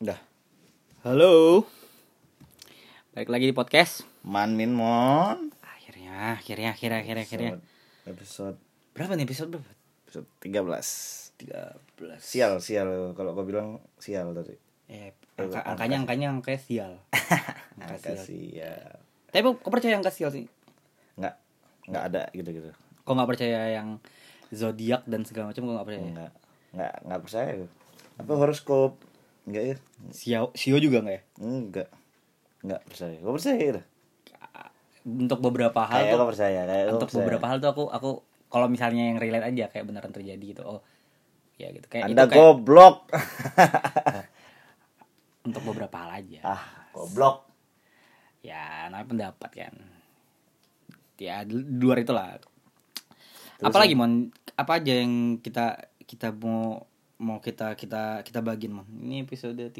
Udah. Halo. Balik lagi di podcast Man Min Mon. Akhirnya. Episode berapa nih? Episode 13. Sial. Kalau gua bilang sial tadi. Angkanya sial. Angka sial. Tapi kok percaya angka sial sih? Enggak ada gitu. Kok enggak percaya yang zodiak dan segala macam? Kok enggak percaya? Enggak percaya. Apa horoskop? Enggak ya? Sio juga enggak ya? Enggak percaya. Gua percaya lah. Untuk beberapa hal kayak tuh gua percaya. Beberapa hal tuh aku kalau misalnya yang relate aja kayak beneran terjadi gitu. Oh. Ya gitu kayak Anda itu kayak goblok. Untuk beberapa hal aja. Ah, goblok. Ya, namanya pendapat kan. Ya, luar itulah. Apalagi Mon, apa aja yang kita mau kita bagiin Mon. Ini episode 13.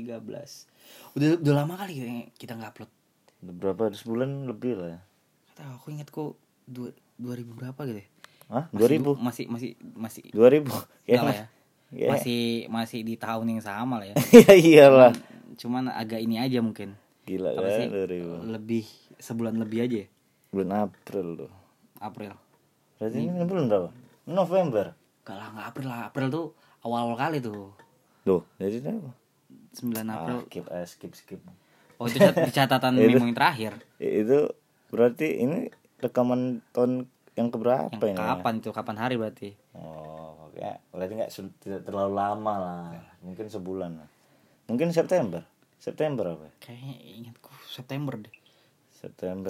Udah lama kali kita enggak upload. Berapa? Sebulan lebih lah ya. Kata aku ingat kok 2000 berapa gitu ya. Hah? 2000. Masih 2000. Ya. Lah ya. Yeah. Masih di tahun yang sama lah ya. Iya iyalah. Cuman agak ini aja mungkin. Gila kan 2000. Lebih sebulan lebih aja ya. Bulan April tuh. April. Berarti ini bulan berapa? November. Enggak April lah. April tuh awal kali tuh. Loh, jadi apa? 9 April. Skip. Oh, itu catatan memo yang terakhir. Itu berarti ini rekaman tahun yang keberapa ini? Kapan hari berarti? Oh, oke. Berarti tidak terlalu lama lah. Mungkin sebulan lah. Mungkin September apa? Kayaknya ingatku September deh.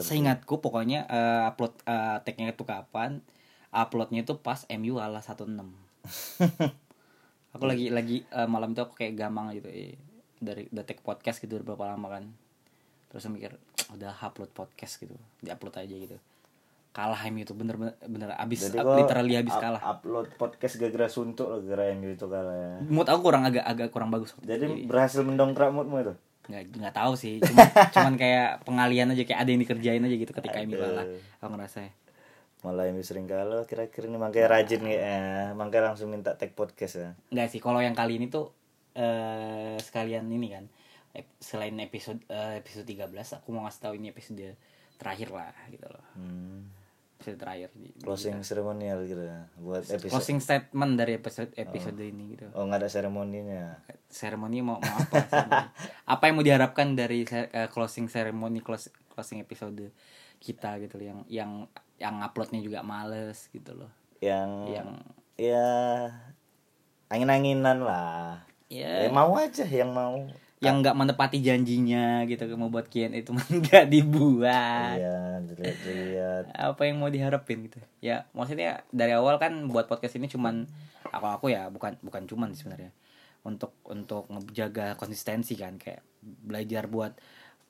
Seingatku pokoknya upload tag-nya itu kapan, uploadnya itu pas MU kalah 1-6. Aku lagi malam itu aku kayak gamang gitu dari tag podcast gitu berapa lama kan. Terus aku mikir udah upload podcast gitu, di-upload aja gitu. Kalah MU itu bener-bener abis, literally habis kalah. Upload podcast gara-gara suntuk loh, gara-gara MU itu kalah. Mood aku agak kurang bagus. Jadi berhasil mendongkrak moodmu itu? Nggak tahu sih, cuman kayak pengalian aja, kayak ada yang dikerjain aja gitu ketika Emi kalah. Aku ngerasa malah Emi sering kalah, kira-kira ini makanya rajin nih makanya langsung minta tag podcast ya. Nggak sih, kalau yang kali ini tuh sekalian ini kan, selain episode 13, aku mau ngasih tahu ini episode terakhir lah gitu loh. Episode terakhir, closing ceremonial gitu buat episode, closing statement dari episode ini gitu. Oh, nggak ada seremoninya. Seremoni mau apa? Apa yang mau diharapkan dari closing ceremony, closing episode kita gitu loh, yang uploadnya juga males gitu loh. Yang ya angin-anginan lah. Ya mau aja yang mau. Yang nggak menepati janjinya gitu, mau buat kian itu nggak dibuat. Iya, dilihat. Apa yang mau diharapin gitu? Ya maksudnya dari awal kan buat podcast ini cuman aku ya, bukan cuman sebenarnya untuk menjaga konsistensi kan, kayak belajar buat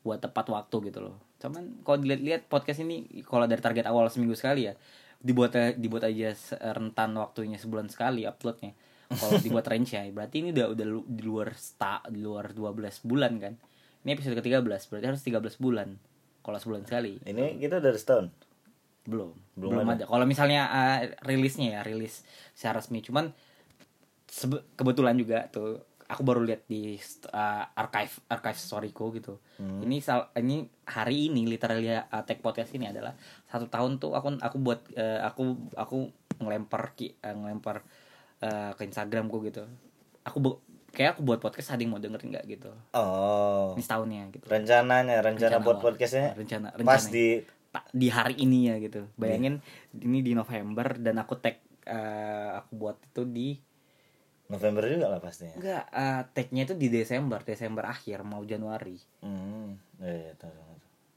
tepat waktu gitu loh. Cuman kalau dilihat-lihat podcast ini kalau dari target awal seminggu sekali ya, dibuat aja rentan waktunya sebulan sekali uploadnya. Kalau dibuat range ya, berarti ini udah di luar 12 bulan kan. Ini episode ke-13, berarti harus 13 bulan. Kalau sebulan sekali. Ini kita dari setahun. Belum ada. Kalau misalnya rilis secara resmi, cuman kebetulan juga tuh aku baru lihat di archive storyku gitu. Ini hari ini literally tag podcast ini adalah 1 tahun tuh aku buat aku ngelempar ke Instagramku gitu. Aku buat podcast, ada yang mau dengerin enggak gitu. Oh. Ini setahunnya gitu. Rencana buat podcastnya pas di hari ini ya gitu. Bayangin ini di November dan aku tag aku buat itu di November juga lah pastinya. Enggak, tagnya itu di Desember akhir mau Januari.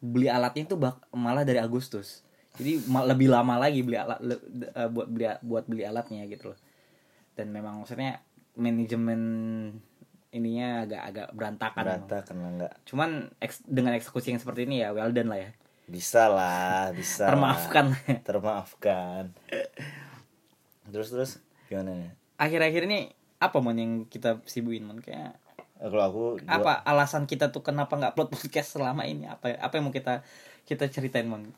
Beli alatnya itu malah dari Agustus. Jadi lebih lama lagi beli alatnya gitu loh. Dan memang maksudnya manajemen ininya agak berantakan lah, enggak. Cuman dengan eksekusi yang seperti ini ya well done lah ya. Bisa lah. Termaafkan. Terus gimana nih? Akhir-akhir ini apa Mon yang kita sibuin Mon? Kayak kalau aku apa alasan kita tuh kenapa enggak upload podcast selama ini? Apa yang mau kita ceritain Mon?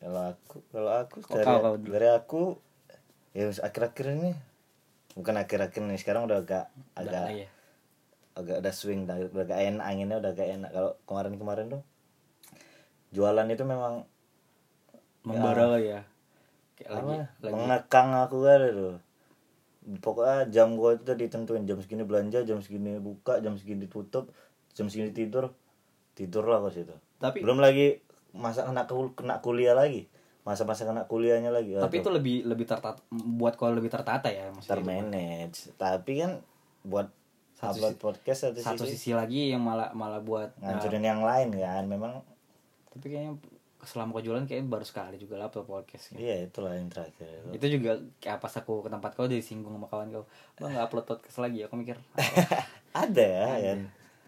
Kalau aku dari aku ya akhir-akhir ini. Bukan akhir-akhir ini, sekarang udah agak agak ada swing, udah gak enak, anginnya udah gak enak. Kalau kemarin-kemarin tuh jualan itu memang membara ya, kayak lagi mengekang aku kan itu. Pokoknya jam gue itu ditentuin, jam segini belanja, jam segini buka, jam segini tutup, jam segini tidur lah kok situ. Tapi belum lagi masa kena kuliah lagi, masa-masa kena kuliahnya lagi. Tapi itu lebih tertata, buat kalau lebih tertata ya, termanage. Tapi kan buat upload podcast satu sisi lagi yang malah buat ngancurin yang lain kan memang. Tapi kayaknya selama kau jualan kayaknya baru sekali juga lah upload podcast. Iya, itulah yang terakhir itu juga kayak pas aku ke tempat kau disinggung sama kawan kau, bang nggak upload podcast lagi. Aku mikir ada.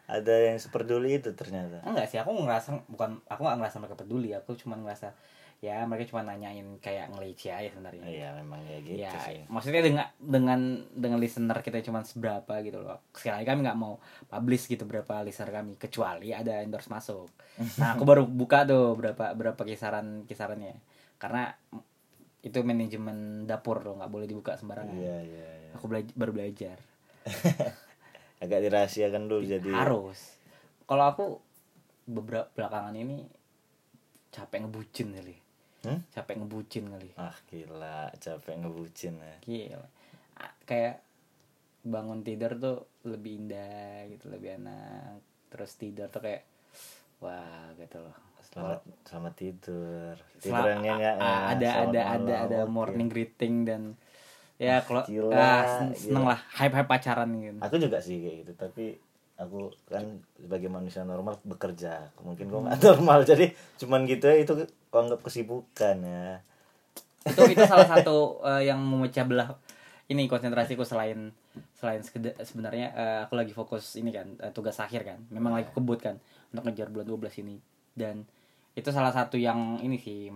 Ada yang seperduli itu ternyata. Enggak sih, aku ngerasa aku nggak ngerasa mereka peduli. Aku cuma ngerasa ya mereka cuma nanyain kayak ngeleceh aja sebenarnya. Iya memang ya gitu ya, sih. Maksudnya dengan listener kita cuma seberapa gitu loh. Sekali kami nggak mau publish gitu berapa listener kami kecuali ada endorse masuk. Nah aku baru buka tuh berapa kisarannya. Karena itu manajemen dapur loh, nggak boleh dibuka sembarangan. Iya. Aku baru belajar. Agak dirahasiakan dulu jadi harus. Kalau aku beberapa belakangan ini capek ngebucin kali. Ah gila, capek ngebucin ya. Gila. Kayak bangun tidur tuh lebih indah gitu, lebih enak. Terus tidur tuh kayak wah gitu loh. Selamat tidur. Tidurnya enggak ada morning greeting dan ya kalau seneng gila. Lah hype pacaran gitu. Aku juga sih kayak gitu, tapi aku kan sebagai manusia normal bekerja, mungkin gue nggak normal jadi cuman gitu ya, itu aku anggap kesibukan ya. Itu salah satu yang memecah belah ini konsentrasiku selain sebenarnya aku lagi fokus ini kan tugas akhir kan, memang lagi kebut kan untuk ngejar bulan 12 ini, dan itu salah satu yang ini sih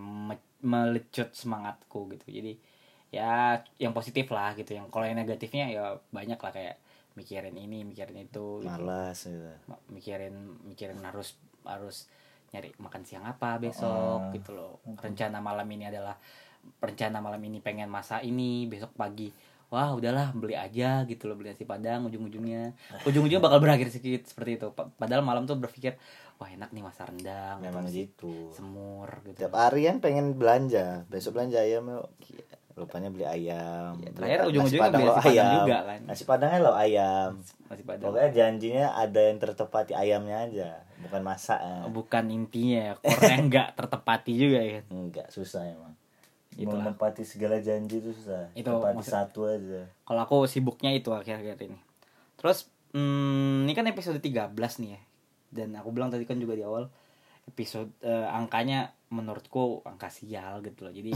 melecut semangatku gitu. Jadi ya yang positif lah gitu, yang kalau yang negatifnya ya banyak lah, kayak mikirin ini mikirin itu malas gitu. mikirin harus nyari makan siang apa besok gitu loh. Rencana malam ini pengen masak ini, besok pagi wah udahlah beli aja gitu loh, beli nasi padang, ujung-ujungnya bakal berakhir seperti itu. Padahal malam tuh berpikir wah enak nih masak rendang memang gitu, semur gitu. Tiap hari kan pengen belanja, besok belanja ayam rupanya beli ayam. Ya, terakhir ujung-ujungnya beli nasi padang juga kan. Nasi padangnya lo ayam. Nasi padang. Pokoknya janjinya ada yang tertepati, ayamnya aja, bukan masak. Bukan intinya, kornya enggak tertepati juga ya. Enggak, susah emang. Menepati segala janji itu susah. Itu maksud, satu aja. Kalau aku sibuknya itu akhir-akhir ini. Terus ini kan episode 13 nih ya. Dan aku bilang tadi kan juga di awal episode angkanya menurutku angka sial gitu loh. Jadi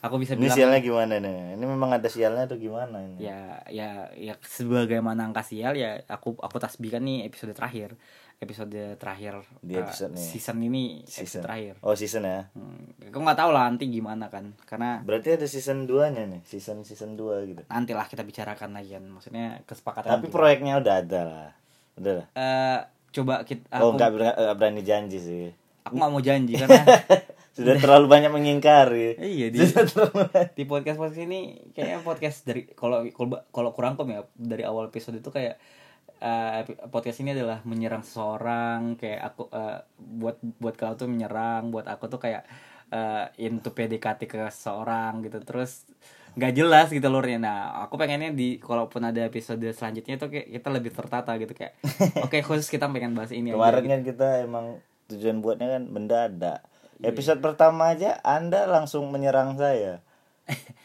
aku bisa bilang ini sialnya gimana nih? Ini memang ada sialnya atau gimana ini? Ya sebagaimana angka sial ya aku tasbihkan nih episode terakhir di episode season ini season terakhir. Oh season ya? Aku nggak tahu lah nanti gimana kan, karena berarti ada season 2-nya nih, season 2 gitu. Nantilah kita bicarakan lagi kan, maksudnya kesepakatan. Tapi juga proyeknya udah ada lah, udah lah. Coba kita nggak berani janji sih. Aku nggak mau janji karena sudah terlalu banyak mengingkari. Iya di podcast ini kayaknya podcast dari kalau kurang kom ya dari awal episode itu kayak podcast ini adalah menyerang seseorang, kayak aku buat kalau tuh menyerang, buat aku tuh kayak into PDKT ke seseorang gitu, terus nggak jelas gitu lurnya. Nah aku pengennya di kalaupun ada episode selanjutnya tuh kayak kita lebih tertata gitu, kayak oke khusus kita pengen bahas ini. Kemarin kan gitu. Kita emang tujuan buatnya kan mendadak. Episode pertama aja Anda langsung menyerang saya.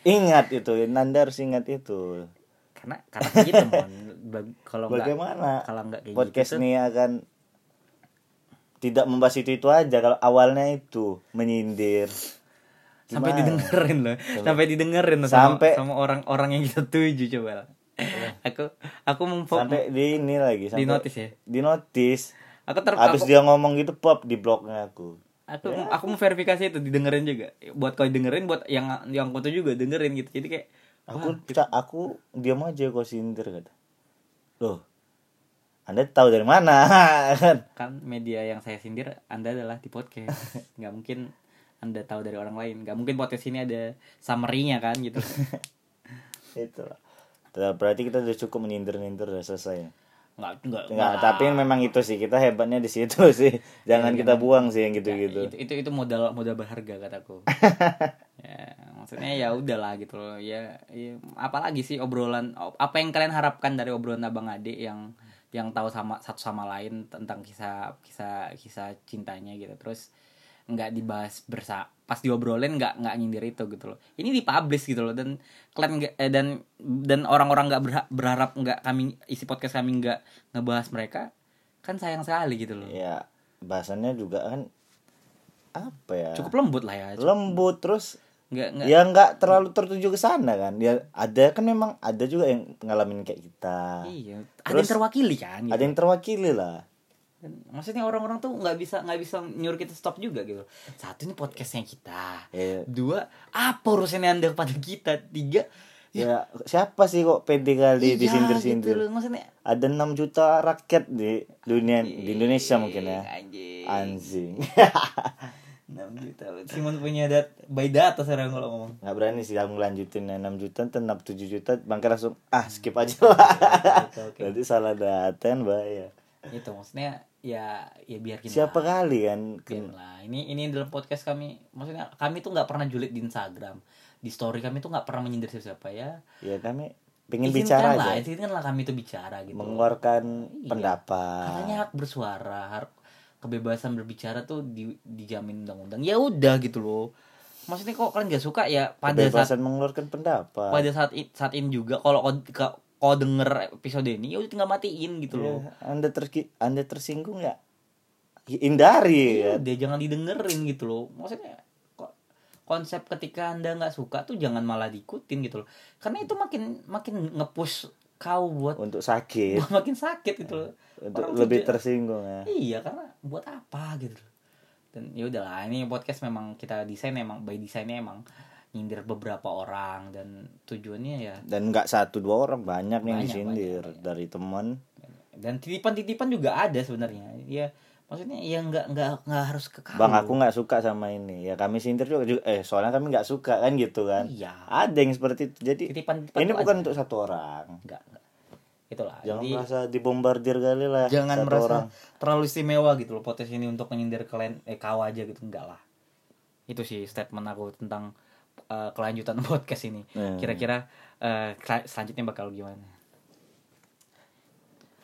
Ingat itu, Anda harus ingat itu. Karena gitu mon. Kalau nggak podcast gitu, ini akan tidak membahas itu aja. Kalau awalnya itu menyindir. Sampai didengerin loh, sampai didengerin sama orang-orang yang kita tuju. Coba lah. Aku sampai di ini lagi, sampai di notis. Habis dia ngomong gitu pop di blognya aku. Aku mau verifikasi itu, didengerin juga. Buat kau dengerin, buat yang kau juga dengerin gitu. Jadi kayak aku diam aja kau sindir kata. Loh, Anda tahu dari mana? Kan media yang saya sindir Anda adalah di podcast. Enggak mungkin Anda tahu dari orang lain. Gak mungkin podcast ini ada summary-nya kan gitu. Itu. Berarti kita udah cukup menyindir-nyindir, udah selesai. Nggak, tapi memang itu sih kita hebatnya di situ sih. Jangan kita buang sih yang gitu-gitu. Itu modal berharga kataku. Ya, maksudnya ya udahlah gitu loh. Ya apalagi sih obrolan apa yang kalian harapkan dari obrolan Abang Ade yang tahu sama satu sama lain tentang kisah cintanya gitu. Terus nggak dibahas pas diobrolin nggak nyindir itu gitu loh. Ini dipublish gitu loh, dan kalian dan orang-orang nggak berharap nggak kami isi podcast kami nggak ngebahas mereka, kan sayang sekali gitu loh. Iya, bahasannya juga kan apa ya, cukup lembut lah ya, lembut terus nggak ya nggak terlalu tertuju ke sana kan. Dia ada kan, memang ada juga yang ngalamin kayak kita. Iya, ada yang terwakili kan gitu. Ada yang terwakili lah. Maksudnya orang-orang tuh nggak bisa nyuruh kita stop juga gitu. Satu, ini podcastnya kita. Yeah. Dua, apa urusannya Anda pada kita? Tiga, ya siapa sih kok pede kali disindir-sindir gitu. Maksudnya ada 6 juta rakyat di dunia, di Indonesia mungkin ya. Anjing. 6 juta. Simon punya by data sekarang kalau ngomong. Enggak berani sih kamu lanjutin 6 juta tenap 7 juta bangka langsung skip aja lah. Okay. Nanti salah data kan bahaya. Itu maksudnya ya biar kita siapa lah. Kali kan lah. Ini dalam podcast kami, maksudnya kami tuh nggak pernah julid di Instagram, di story kami tuh nggak pernah menyindir siapa ya kami pengen bicara aja. Izinkanlah kami tuh bicara gitu, mengeluarkan pendapat. Katanya hak bersuara, kebebasan berbicara tuh dijamin undang-undang. Ya udah gitu loh, maksudnya kok kalian nggak suka ya pada kebebasan saat mengeluarkan pendapat pada saat ini juga. Kalau denger episode ini, udah tinggal matiin gitu loh. Anda tersinggung ya, hindari ya. Udah jangan didengerin gitu loh. Maksudnya konsep ketika Anda nggak suka tuh jangan malah diikutin gitu loh. Karena itu makin nge-push kau untuk sakit. Makin sakit gitu loh. Untuk orang lebih tersinggung ya. Iya, karena buat apa gitu loh. Dan ya udahlah, ini podcast memang kita desain emang by desainnya emang nyindir beberapa orang, dan tujuannya ya, dan nggak 1-2 orang, banyak yang disindir dari teman, dan titipan juga ada sebenarnya ya. Maksudnya ya nggak harus ke kamu, Bang aku nggak suka sama ini ya, kami sindir juga soalnya kami nggak suka kan gitu kan. Iya, ada yang seperti itu. Jadi titipan ini bukan ada untuk satu orang, nggak itulah. Jangan jadi, merasa dibombardir kali lah, jangan merasa orang terlalu istimewa gitu loh potensi ini untuk menyindir kalian kau aja gitu, enggak lah. Itu sih statement aku tentang kelanjutan podcast ini. Kira-kira selanjutnya bakal gimana?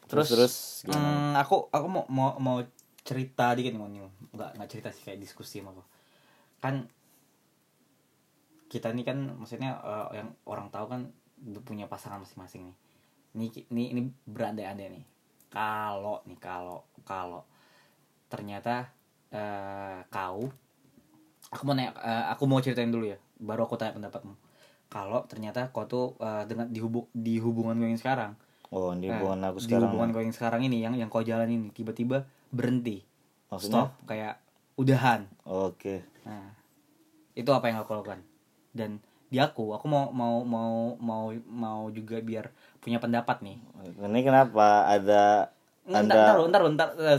Terus gimana? Aku mau cerita dikit nih. Enggak cerita sih, kayak diskusi sama aku. Kan kita ini kan maksudnya yang orang tahu kan punya pasangan masing-masing nih. Ini berandai-andai nih. Kalau ternyata kau, aku mau ceritain dulu ya, baru aku tanya pendapatmu. Kalau ternyata kau tuh dengan di hubungan kau yang sekarang, di hubungan kau yang sekarang ini yang kau jalanin ini tiba-tiba berhenti, maksudnya? Stop, kayak udahan. Oke. Nah, itu apa yang aku lakukan? Dan di aku mau juga biar punya pendapat nih. Ini kenapa ada? Ntar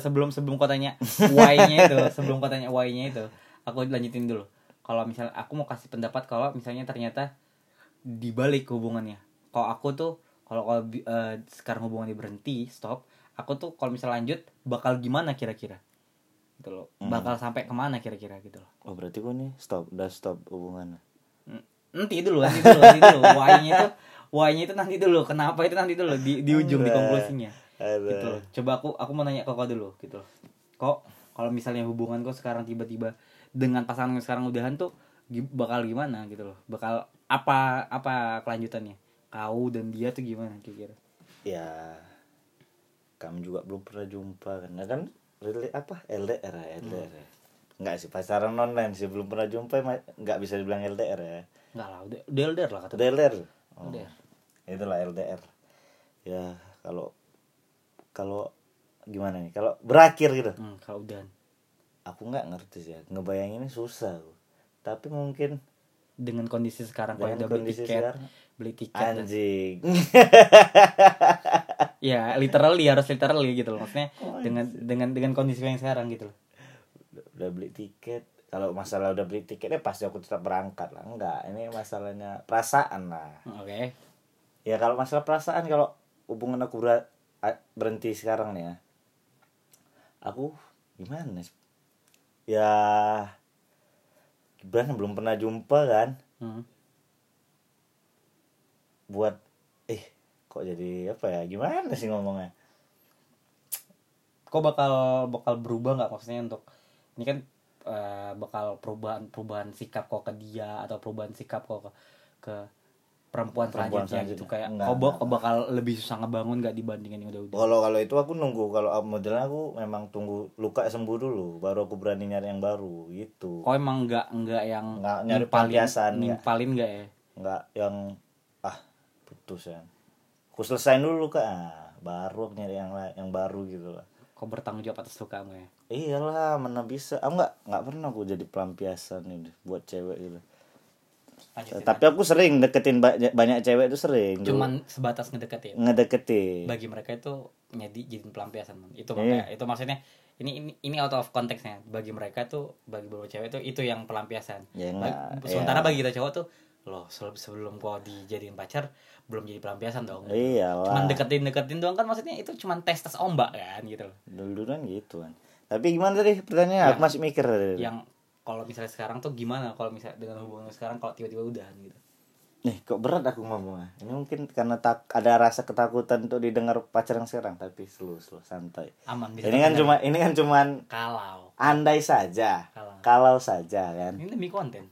sebelum kau tanya why-nya itu, aku lanjutin dulu. Kalau misalnya aku mau kasih pendapat kalau misalnya ternyata dibalik hubungannya. Kalau aku tuh kalau sekarang hubungannya berhenti, stop, aku tuh kalau misalnya lanjut bakal gimana kira-kira? Gitu loh. Bakal sampai kemana kira-kira gitu loh. Oh, berarti kok nih udah stop hubungannya. Nanti dulu. Why-nya itu nanti dulu. Kenapa itu nanti dulu di ujung di konklusinya. Gitu loh. Coba aku mau nanya kau dulu gitu loh. Kok kalau misalnya hubungan kau sekarang tiba-tiba dengan pasangan sekarang udahan tuh bakal gimana gitu loh, bakal apa kelanjutannya kau dan dia tuh gimana kira-kira? Ya, kamu juga belum pernah jumpa karena kan LDR. Nggak sih, pacaran online sih, belum pernah jumpa, nggak bisa dibilang LDR ya. Nggak lah, udah LDR lah katanya. LDR. Itulah LDR. Ya kalau gimana nih, kalau berakhir gitu? Kalau udahan. Aku nggak ngerti sih ya, ngebayanginnya susah. Tapi mungkin dengan kondisi sekarang, kalau udah beli tiket anjing. Ya harus literally gitu loh, maksudnya dengan kondisi yang sekarang gitu loh. Udah beli tiket, kalau masalah udah beli tiketnya pasti aku tetap berangkat lah. Enggak, ini masalahnya perasaan lah. Oke. Ya kalau masalah perasaan, kalau hubungan aku berhenti sekarang nih ya, aku gimana ya, Gibran belum pernah jumpa kan, buat kok jadi apa ya, gimana sih ngomongnya, kok bakal berubah nggak, maksudnya untuk ini kan bakal perubahan sikap kok ke dia atau perubahan sikap kok ke perempuan selanjutnya gitu, kayak kok bakal lebih susah ngebangun nggak dibandingkan yang udah-udah. Kalau itu aku nunggu, kalau modelnya aku memang tunggu luka sembuh dulu baru aku berani nyari yang baru gitu. Kok emang nggak yang nyari paliasan, nimpalin nggak ya, nggak yang putus ya, aku selesain dulu luka baru nyari yang baru gitu lah. Kau bertanggung jawab atas luka kamu ya? Iyalah, mana bisa. Aku nggak pernah aku jadi pelampiasan ini buat cewek gitu. Lanjutin, tapi aku sering deketin banyak cewek itu sering. Cuman dulu sebatas ngedeketin. Bagi mereka itu jadi pelampiasan. Itu makanya, itu maksudnya ini out of konteksnya. Bagi mereka tuh, bagi beberapa cewek itu yang pelampiasan. Ya, sementara bagi kita cowok tuh, loh sebelum kau dijadiin pacar belum jadi pelampiasan dong. Iyalah. Cuman deketin doang kan, maksudnya itu cuman tes ombak kan gitu. Duluan gitu kan. Tapi gimana tadi pertanyaannya? Aku masih mikir. Yang kalau misalnya sekarang tuh gimana kalau misalnya dengan hubungan sekarang kalau tiba-tiba udahan gitu. Kok berat aku ngomongnya. Ini mungkin karena ada rasa ketakutan untuk didengar pacar yang sekarang, tapi slow santai. Aman bisa. Ini kan cuman kalau andai saja. Kalau saja kan. Ini demi konten.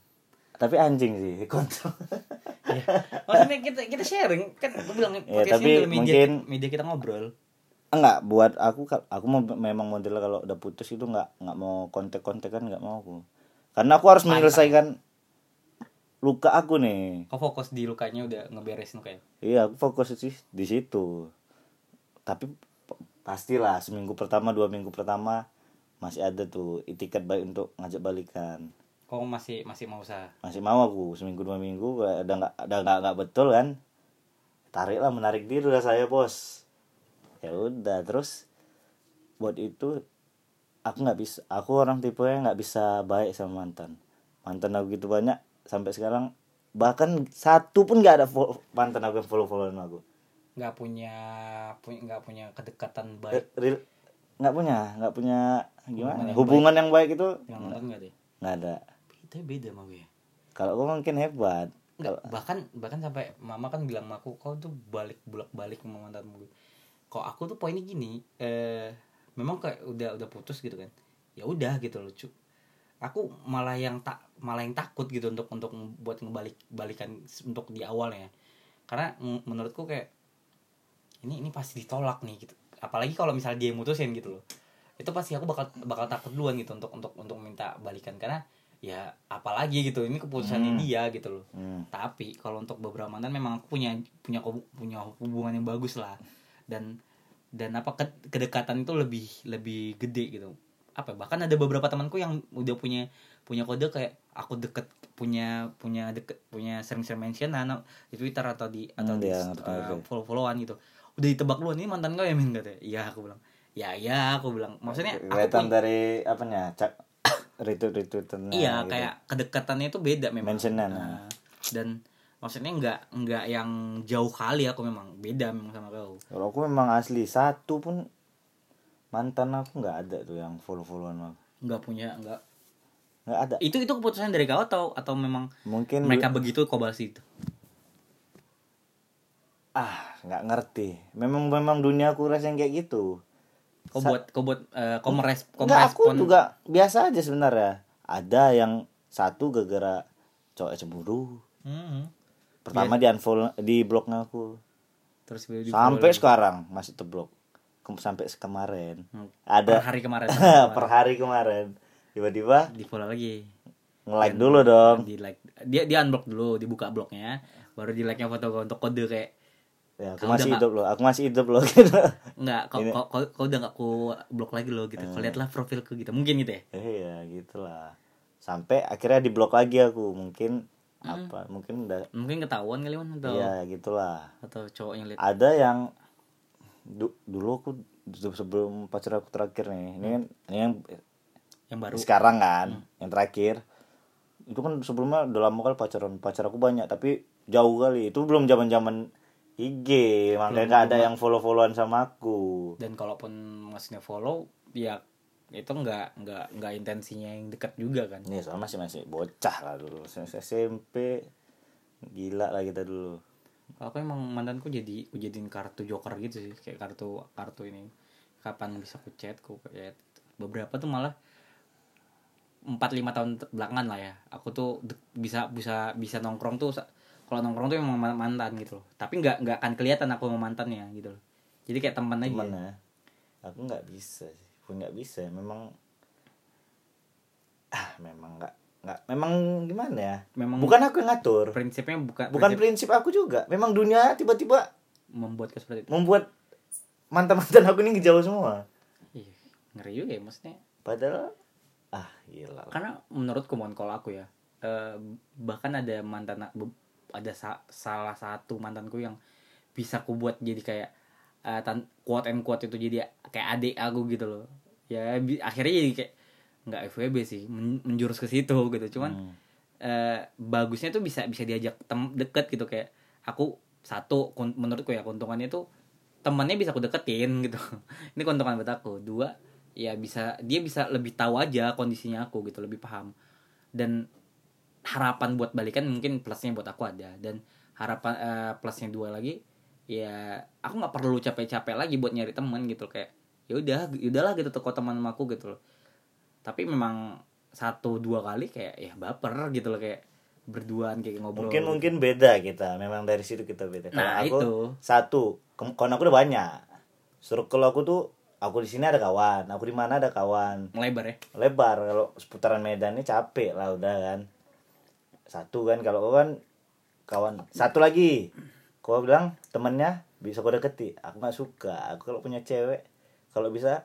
Tapi anjing sih kontrol. Ya. Maksudnya kita sharing kan, gue bilang ya, podcastnya dalam media kita ngobrol. Enggak, buat aku memang modelnya kalau udah putus itu enggak mau kontek-kontekan, enggak mau aku. Karena aku harus menyelesaikan luka aku nih. Kau fokus di lukanya, udah ngeberesin lukanya. Iya, aku fokus sih di situ. Tapi pastilah seminggu pertama, 2 minggu pertama masih ada tuh itikat baik untuk ngajak balikan. Kok masih mau usaha? Masih mau aku, seminggu 2 minggu ada nggak betul kan? Tariklah, menarik diri udah saya bos. Ya udah, terus buat itu aku nggak bisa. Aku orang tipenya nggak bisa baik sama mantan aku gitu banyak sampai sekarang, bahkan satu pun nggak ada mantan aku yang follow-followan aku. Nggak punya kedekatan baik. Nggak punya gimana? Hubungan yang baik itu nggak ada. Itu beda sama gue ya. Kalau gue mungkin hebat. Bahkan sampai mama kan bilang sama aku, kau tuh bolak-balik sama mantanmu. Kok aku tuh poinnya gini, memang kayak udah putus gitu kan. Ya udah gitu loh, cu. Aku malah yang takut gitu untuk buat ngebalikan untuk di awalnya. Karena menurutku kayak ini pasti ditolak nih gitu. Apalagi kalau misalnya dia mutusin gitu loh. Itu pasti aku bakal takut duluan gitu untuk minta balikan, karena ya apalagi gitu, ini keputusannya dia gitu loh. Tapi kalau untuk beberapa mantan memang aku punya hubungan yang bagus lah, dan kedekatan itu lebih gede gitu. Bahkan ada beberapa temanku yang udah punya kode kayak aku deket, punya sering mention di Twitter atau di followan gitu. Udah ditebak duluan, ini mantan gak ya min katanya. Iya aku bilang. Ya aku bilang. Maksudnya kelihatan dari apanya? Retweet-retweetan. Iya, gitu. Kayak kedekatannya itu beda memang. Mentionan. Dan maksudnya enggak yang jauh kali, aku memang beda memang sama kau. Kalau aku memang asli satu pun mantan aku enggak ada tuh yang follow-followan aku. Enggak ada. Itu keputusan dari kau atau memang mungkin mereka begitu kau bahas itu. Enggak ngerti. Memang dunia aku rasanya kayak gitu. Kau merespon. Aku juga biasa aja sebenarnya. Ada yang satu gara-gara cowok cemburu. Pertama di unfollow, di bloknya aku. Terus sampai sekarang masih terblok. Sampai kemarin. Ada per hari kemarin. Tiba-tiba di follow lagi. Nge-like dulu dong. Dia unblock dulu, dibuka bloknya, baru di like-nya foto untuk kode kayak ya, aku masih hidup loh gitu. Enggak, kok udah enggak aku blok lagi loh gitu. Kau lihatlah profilku gitu. Mungkin gitu ya. Iya, gitulah. Sampai akhirnya diblok lagi aku. Mungkin mungkin ketahuan kali man atau. Iya, gitulah. Atau cowoknya lihat. Ada yang dulu aku sebelum pacar aku terakhir nih. Ini kan ini yang baru. Sekarang kan, yang terakhir. Itu kan sebelumnya udah lama kali pacaran. Pacar aku banyak tapi jauh kali. Itu belum zaman-zaman IG, makanya gak ada yang follow-followan sama aku. Dan kalaupun masih follow, ya itu nggak intensinya yang dekat juga kan. Nih soalnya masih bocah lah dulu, SMP, gila lah kita dulu. Apa emang mandanku jadiin kartu joker gitu sih, kayak kartu ini kapan bisa ku chat gitu. Beberapa tuh malah 4-5 tahun belakangan lah ya, aku tuh bisa nongkrong tuh, kalau nongkrong tuh emang mantan gitu loh, tapi nggak akan kelihatan aku sama mantannya gitu loh, jadi kayak teman aja ya. Aku nggak bisa memang gimana ya? Memang bukan aku yang ngatur. Prinsipnya bukan prinsip aku juga. Memang dunia tiba-tiba membuatku seperti itu. Membuat mantan-mantan aku ini ngejauh semua. Ih, ngeri juga ya maksudnya. Padahal gila. Karena menurutku kalau aku ya, bahkan ada salah satu mantanku yang bisa ku buat jadi kayak quote and quote itu jadi kayak adik aku gitu loh. Ya akhirnya jadi kayak nggak FWB sih, menjurus ke situ gitu, cuman bagusnya tuh bisa diajak deket gitu, kayak aku menurutku ya keuntungannya tuh temannya bisa aku deketin gitu. Ini keuntungan buat aku. Dua, ya dia bisa lebih tahu aja kondisinya aku gitu, lebih paham, dan harapan buat balikan mungkin plusnya buat aku ada, dan harapan plusnya dua lagi ya aku nggak perlu capek-capek lagi buat nyari teman gitu, kayak yaudahlah gitu kok teman sama aku gitu loh. Tapi memang 1-2 kali kayak ya baper gitu loh, kayak berduaan kayak ngobrol. Mungkin beda kita. Memang dari situ kita beda. Nah, aku itu. Satu, kawan aku udah banyak. Circle aku tuh, aku di sini ada kawan, aku di mana ada kawan. Lebar ya. Lebar, kalau seputaran Medannya capek lah udah kan. Satu kan, kalau kawan. Satu lagi. Kau bilang temennya bisa kau deketi. Aku enggak suka. Aku kalau punya cewek kalau bisa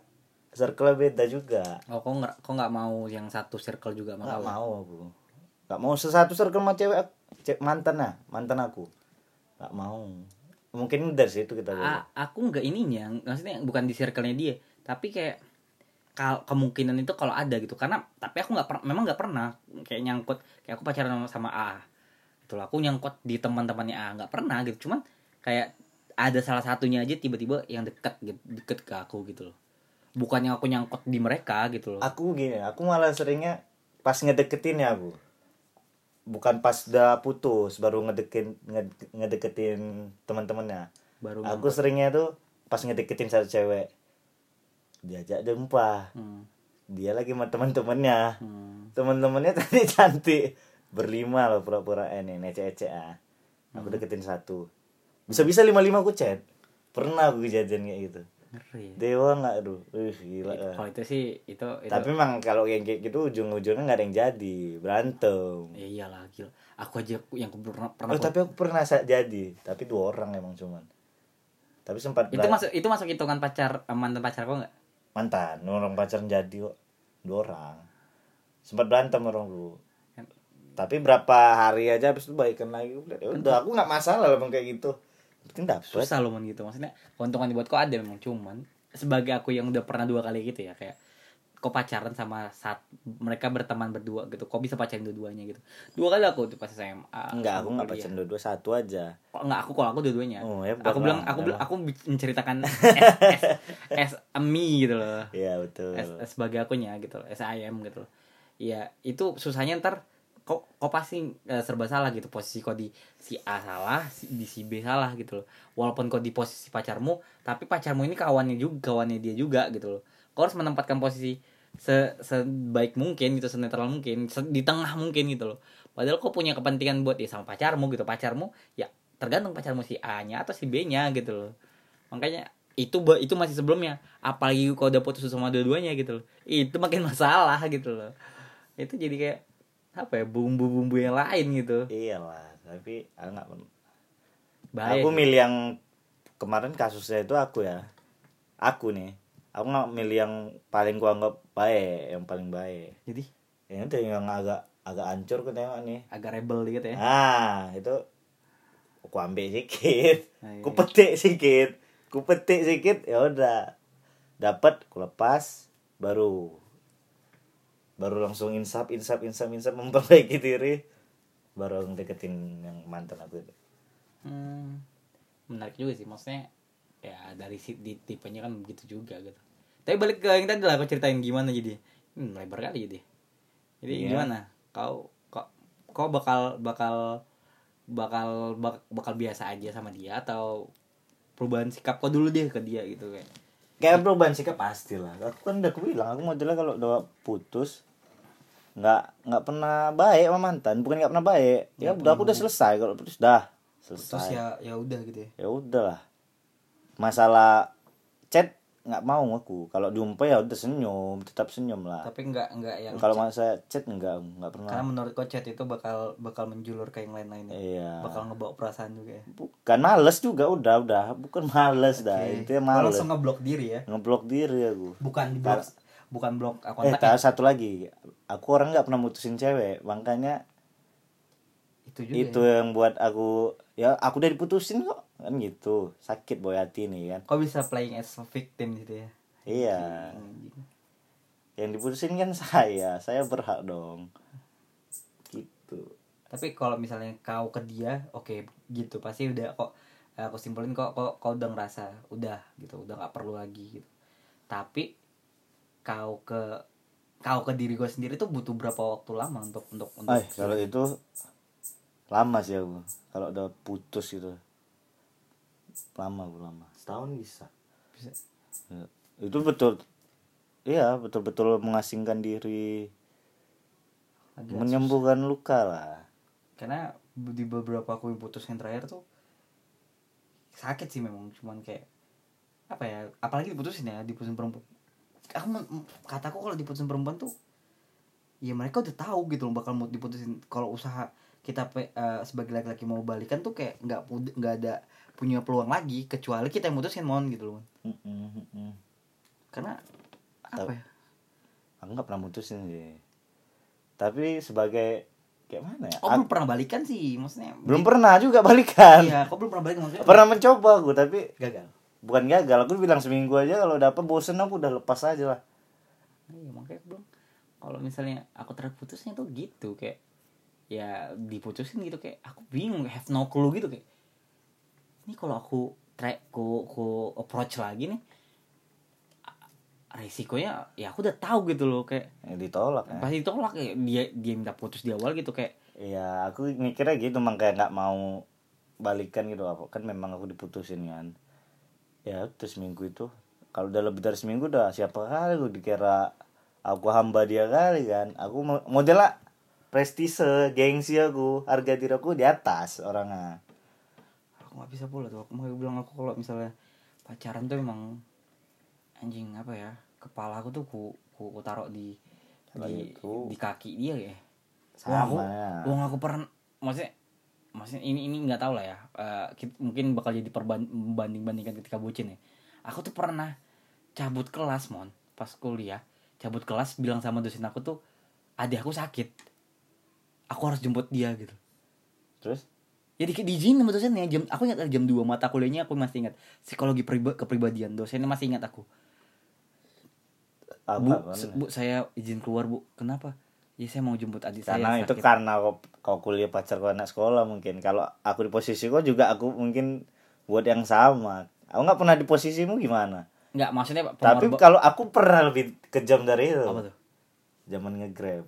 circle beda juga. Oh, kok nggak mau yang satu circle juga sama kawan? Nggak mau aku. Nggak mau sesatu circle sama cewek, mantan aku. Nggak mau. Mungkin dari situ kita. Aku nggak ininya, maksudnya bukan di circle-nya dia, tapi kayak kemungkinan itu kalau ada gitu. Karena tapi aku nggak pernah kayak nyangkut, kayak aku pacaran sama A. Itulah aku nyangkut di teman-temannya A, nggak pernah gitu. Cuman kayak ada salah satunya aja tiba-tiba yang deket ke aku gitu loh. Bukannya aku nyangkut di mereka gitu loh. Aku gini, aku malah seringnya pas ngedeketin ya aku. Bukan pas udah putus baru ngedeketin teman-temannya. Aku seringnya tuh pas ngedeketin satu cewek. Diajak jumpa. Dia lagi sama teman-temannya. Teman-temannya tadi cantik. Berlima loh pura-pura ini necek-necek ah. Aku deketin satu. Bisa-bisa 5-5 aku chat. Pernah aku kejadian kayak gitu. Ngeri. Dewa nggak aduh, gila. Kalau itu sih itu. Tapi memang kalau yang kayak gitu ujung-ujungnya nggak ada yang jadi, berantem. Ya iyalah gila. Aku aja yang pernah. Tapi aku pernah jadi, tapi 2 orang emang cuman. Tapi sempat. Itu masuk hitungan pacar mantan pacar kok nggak? Mantan, orang pacar jadi kok 2 orang. Sempat berantem orang dulu. Tapi berapa hari aja habis itu baikan lagi. Udah aku nggak masalah emang kayak gitu. Kenapa? Susah loh gitu, maksudnya keuntungan dibuatku ada memang, cuman sebagai aku yang udah pernah 2 kali gitu ya, kayak kok pacaran sama mereka berteman berdua gitu, kok bisa pacaran dua-duanya gitu. 2 kali aku tuh pas SMA. Enggak, aku nggak pacaran dua-dua, satu aja. Kok nggak, aku dua-duanya. Oh, ya, aku menceritakan as a me gitu loh. Iya betul. As sebagai akunya gitu loh, as I am gitu loh. Iya itu susahnya ntar. Kok pasti serba salah gitu. Posisi kok di si A salah, di si B salah gitu loh. Walaupun kok di posisi pacarmu, tapi pacarmu ini kawannya dia juga gitu loh. Kau harus menempatkan posisi sebaik mungkin gitu, senetral mungkin, di tengah mungkin gitu loh. Padahal kau punya kepentingan buat ya sama pacarmu gitu. Pacarmu ya tergantung pacarmu si A-nya atau si B-nya gitu loh. Makanya itu masih sebelumnya. Apalagi kau udah putus sama dua-duanya gitu loh. Itu makin masalah gitu loh. Itu jadi kayak apa ya, bumbu-bumbu yang lain gitu. Iyalah, tapi aku nggak baik. Aku milih yang kemarin kasusnya itu aku ya. Aku nggak milih yang paling gua anggap baik, yang paling baik. Jadi? Ini tuh yang agak hancur ku tengok nih. Agak rebel dikit ya. Itu aku ambil sedikit, ku petik sedikit, ya udah. Dapat, ku lepas, baru langsung insap memperbaiki diri, baru deketin yang mantan aku itu. menarik juga sih, maksudnya ya dari tipenya kan begitu juga gitu. Tapi balik ke yang tadi lah, aku ceritain gimana jadi lebar kali jadi yeah. Gimana kau bakal biasa aja sama dia atau perubahan sikap kau dulu deh ke dia gitu kayak perubahan sikap pastilah. Aku kan udah bilang aku modelnya kalau udah putus nggak pernah baik sama mantan, bukan nggak pernah baik ya, udah aku udah selesai. Kalau putus dah selesai, ya udah gitu ya udahlah. Masalah chat nggak mau aku, kalau jumpa ya udah senyum, tetap senyum lah, tapi nggak yang kalau masa chat nggak pernah, karena menurut kau chat itu bakal menjulur ke yang lain-lainnya. Iya. Bakal ngebawa perasaan juga ya, bukan males juga udah bukan males. Okay. Dah intinya males, langsung ngeblok diri aku, bukan blok kontak. Satu lagi, aku orang nggak pernah mutusin cewek, makanya itu ya. Yang buat aku ya, aku udah diputusin kok kan gitu, sakit boy hati nih kan. Kok bisa playing as a victim gitu ya? Iya. Yang diputusin kan saya berhak dong. Gitu. Tapi kalau misalnya kau ke dia, oke, gitu pasti udah kok. Aku simpulin kok udah ngerasa udah gitu, udah nggak perlu lagi gitu. Tapi kau ke diri gue sendiri tuh butuh berapa waktu lama untuk kalau itu lama sih aku, kalau udah putus gitu lama setahun bisa. Itu betul-betul mengasingkan diri, menyembuhkan luka lah, karena di beberapa aku putus yang terakhir tuh sakit sih memang, cuman kayak apa ya, apalagi diputusin perempuan. Kataku kalau diputusin perempuan tuh ya mereka udah tahu gitu loh bakal mau diputusin. Kalau usaha kita sebagai laki-laki mau balikan tuh kayak nggak ada punya peluang lagi kecuali kita yang mutusin mon gitu loh. Karena apa ya, aku nggak pernah mutusin sih, tapi sebagai kayak mana ya, belum pernah balikan sih, maksudnya belum pernah juga balikan. Iya, kok belum pernah balikan maksudnya pernah mencoba aku tapi gagal. Bukan gagal, aku bilang seminggu aja kalau udah bosen aku udah lepas aja lah. Iya, makanya belum. Kalau misalnya aku terputusnya tuh gitu kayak ya diputusin gitu, kayak aku bingung, have no clue gitu kayak. Ini kalau aku ku approach lagi nih resikonya ya aku udah tahu gitu loh kayak ditolak. Ya. Pasti ditolak kayak dia minta putus di awal gitu kayak. Iya, aku mikirnya gitu, emang kayak enggak mau balikan gitu apa. Kan memang aku diputusin kan. Ya terus seminggu itu, kalau udah lebih dari seminggu udah siapa kali gue dikira aku hamba dia kali kan. Aku model lah prestise, gengsi aku, harga diri aku di atas orangnya. Aku nggak bisa pula tuh, aku mau bilang aku kalau misalnya pacaran tuh emang anjing apa ya, kepala aku tuh ku taruh di kaki dia ya. Sama. Wong aku pernah, maksudnya ini nggak tahu lah ya, mungkin bakal jadi perbandingan ketika bucin ya. Aku tuh pernah cabut kelas mon, pas kuliah cabut kelas, bilang sama dosen aku tuh adik aku sakit, aku harus jemput dia gitu. Terus ya diizinin sama dosennya, aku ingat jam 2, mata kuliahnya aku masih ingat, psikologi kepribadian, dosennya masih ingat aku. Bu, saya izin keluar bu, kenapa? Ya saya mau jemput adik karena saya sakit. Itu karena kau kuliah, pacar kau anak sekolah mungkin. Kalau aku di posisi kau juga aku mungkin buat yang sama. Aku gak pernah di posisimu gimana? Gak, maksudnya tapi kalau aku pernah lebih kejam dari itu. Apa tuh? Zaman nge-grab.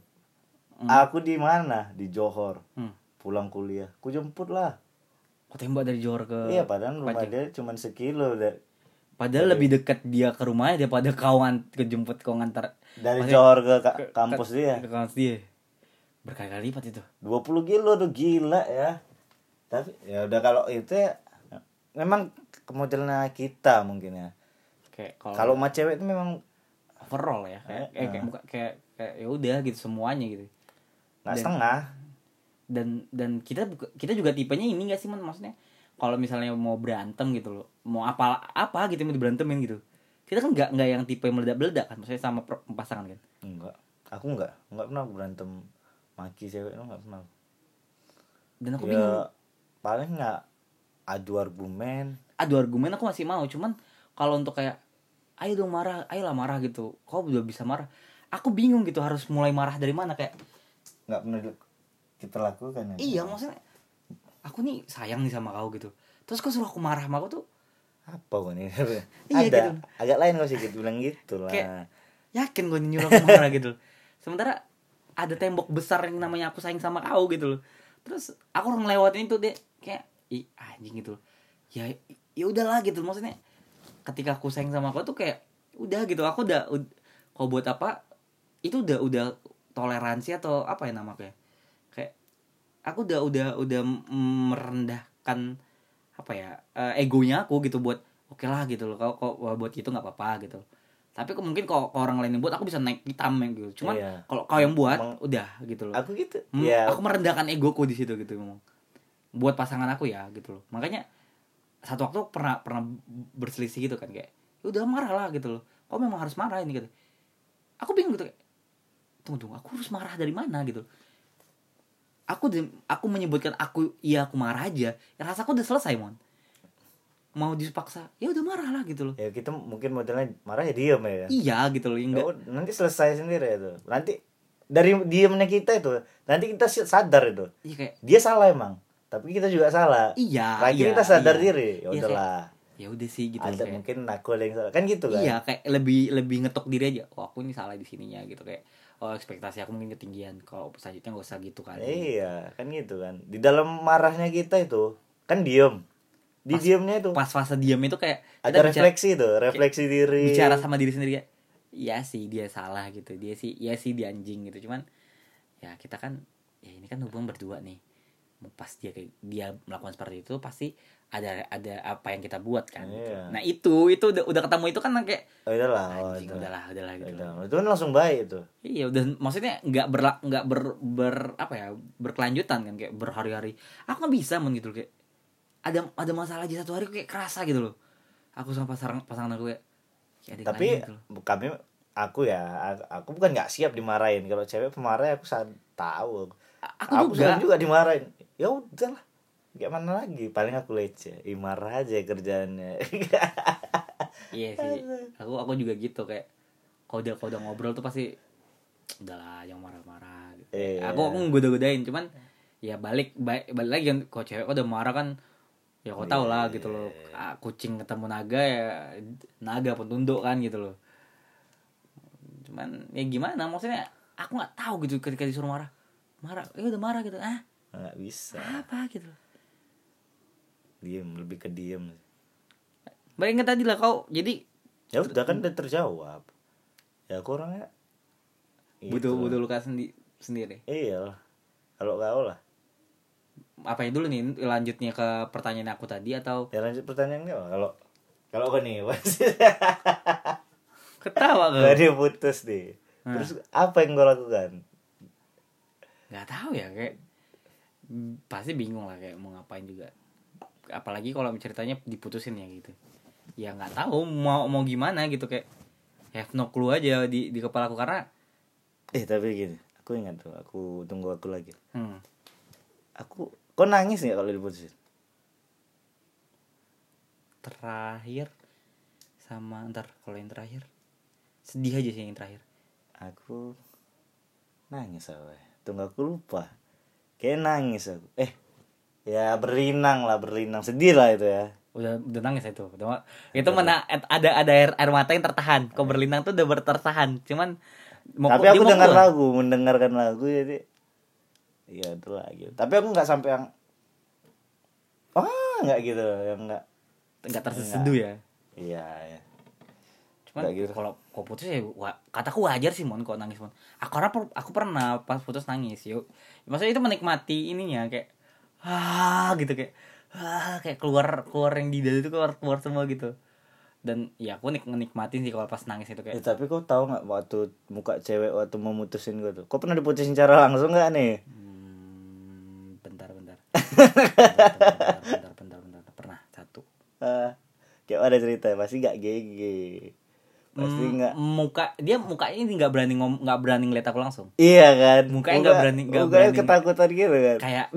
Aku di mana? Di Johor. Pulang kuliah aku jemput lah. Kau tembak dari Johor ke Iya, padahal rumah Panjang. Dia cuma sekilo Padahal lebih dekat dia ke rumahnya daripada kawan kejemput kau ngantar dari Johor ke kampus dia. Ke kampus dia. Berkali-kali lipat itu. 20 kilo tuh gila ya. Tapi ya udah kalau itu ya, memang modelnya kita mungkin ya. Kayak kalau sama cewek itu memang overall ya. Kayak ya udah gitu semuanya gitu. Nggak setengah. Dan kita juga tipenya ini enggak sih maksudnya? Kalau misalnya mau berantem gitu loh, mau apa gitu mau diberantemin gitu, kita kan nggak yang tipe meledak-meledak kan, maksudnya sama pasangan kan? Enggak, aku nggak pernah berantem maki cewek, nggak pernah. Dan aku bingung. Paling nggak adu argumen aku masih mau, cuman kalau untuk kayak ayo dong marah, ayolah marah gitu, kau udah bisa marah, aku bingung gitu harus mulai marah dari mana kayak. Nggak pernah kita lakukan. Iya maksudnya. Aku nih sayang nih sama kau gitu, Terus kok suruh aku marah sama aku tuh apa gue nih? Iya, ada gitu. Agak lain kok sih gitu bilang gitu lah. Kayak, yakin gue nyuruh aku marah gitu loh. Sementara ada tembok besar yang namanya aku sayang sama kau gitu loh. Terus aku orang lewatin itu dia kayak ih anjing gitu loh. Ya ya udahlah gitu loh. Maksudnya ketika aku sayang sama kau tuh kayak udah gitu. Aku udah kau buat apa itu udah toleransi atau apa ya namanya? Kayak aku udah merendahkan apa ya egonya aku gitu buat oke lah gitu loh kok buat gitu nggak apa-apa gitu, tapi mungkin kalau orang lain yang buat aku bisa naik hitam gitu, cuman iya. Kalau kau yang buat emang, udah gitu loh aku gitu ya. Aku merendahkan egoku di situ gitu ngomong buat pasangan aku ya gitu loh. Makanya satu waktu pernah berselisih gitu kan kayak udah marah lah gitu loh, kau memang harus marah ini gitu. Aku bingung gitu kayak tunggu aku harus marah dari mana gitu. Aku menyebutkan aku marah aja, ya rasaku udah selesai mau dipaksa, ya udah marah lah gitu loh. Ya kita mungkin modelnya marah ya diem ya. Iya gitu loh, enggak. Ya, nanti selesai sendiri itu. Nanti dari diemnya kita itu, nanti kita sadar itu. Iya kayak dia salah emang, tapi kita juga salah. Iya. Lagi kita sadar diri, ya udahlah. Ya udah sih gitu. Ada kayak, mungkin aku yang salah kan gitu kan. Iya kayak lebih ngetok diri aja. Oh aku ini salah di sininya gitu kayak. Oh ekspektasi aku mungkin ketinggian, kalau selanjutnya gak usah gitu kan. Iya kan gitu kan. Di dalam marahnya kita itu kan diem. Di diemnya itu pas fase diem itu kayak ada refleksi itu, refleksi diri. Bicara sama diri sendiri kayak iya sih dia salah gitu. Dia sih iya sih dia anjing gitu. Cuman ya kita kan ya ini kan hubungan berdua nih. Pas dia melakukan seperti itu pasti ada apa yang kita buat kan. Iya. Nah itu udah ketemu itu kan kayak udahlah gitu. Itu kan langsung baik itu. Iya udah maksudnya nggak ber apa ya berkelanjutan kan kayak berhari-hari. Aku nggak bisa men gitu kayak ada masalah aja satu hari kayak kerasa gitu loh. Aku sama pasangan aku kayak tapi gitu kami aku bukan nggak siap dimarahin. Kalau cewek pemarah aku tahu. Aku juga dimarahin. Ya udahlah. Gimana lagi? Paling aku leceh, marah aja kerjaannya. Iya sih. Aku juga gitu kayak kalau udah ngobrol tuh pasti udahlah yang marah-marah gitu. Aku goda-godain cuman ya balik lagi kan kalau cewek udah marah kan ya kau tau lah gitu loh. Kucing ketemu naga ya naga pun tunduk kan gitu loh. Cuman ya gimana maksudnya aku enggak tahu gitu ketika disuruh marah. Ya udah marah gitu. Enggak bisa. Apa gitu loh. Diem, lebih ke diem. Balik inget tadi lah kau, jadi ya udah kan udah terjawab. Ya aku orangnya butuh luka sendiri. Iya. Kalau kau lah. Apa yang dulu nih lanjutnya ke pertanyaan aku tadi atau? Ya lanjut pertanyaan kau. Kalau kau nih pasti ketawa kau. Tadi putus nih. Terus apa yang kau lakukan? Gak tahu ya kayak pasti bingung lah kayak mau ngapain juga. Apalagi kalau ceritanya diputusin ya gitu. Ya enggak tahu mau gimana gitu kayak have no clue aja di kepala aku karena tapi gini, aku ingat tuh, aku tunggu aku lagi. Kok nangis enggak kalau diputusin? Terakhir sama kalau yang terakhir. Sedih aja sih yang terakhir. Aku nangis awal. Tunggu aku lupa. Kayak nangis aku. Ya berlinang sedih lah itu ya. Udah nangis itu. Itu mana ada air mata yang tertahan. Kok berlinang tuh udah tertahan. Cuman tapi aku mendengarkan lagu jadi ya itu lagi. Tapi aku enggak sampai yang enggak gitu, yang enggak terseduh ya. Iya. Cuman gitu. Kalau kok putus ya kataku wajar sih mon kok nangis mon. Aku pernah pas putus nangis yuk. Maksudnya itu menikmati ininya kayak gitu kayak keluar yang di dada itu keluar semua gitu. Dan ya aku nikmatin sih kalau pas nangis itu kayak. Tapi kau tahu nggak waktu muka cewek waktu memutusin gue tuh, kau pernah diputusin secara langsung nggak nih? Bentar. Pernah satu. Kayak ada cerita pasti nggak gege. Pasti nggak. Mukanya nggak berani nggak berani ngeliat aku langsung. Iya kan. Mukanya nggak berani. Ketakutan gitu kan. Kayak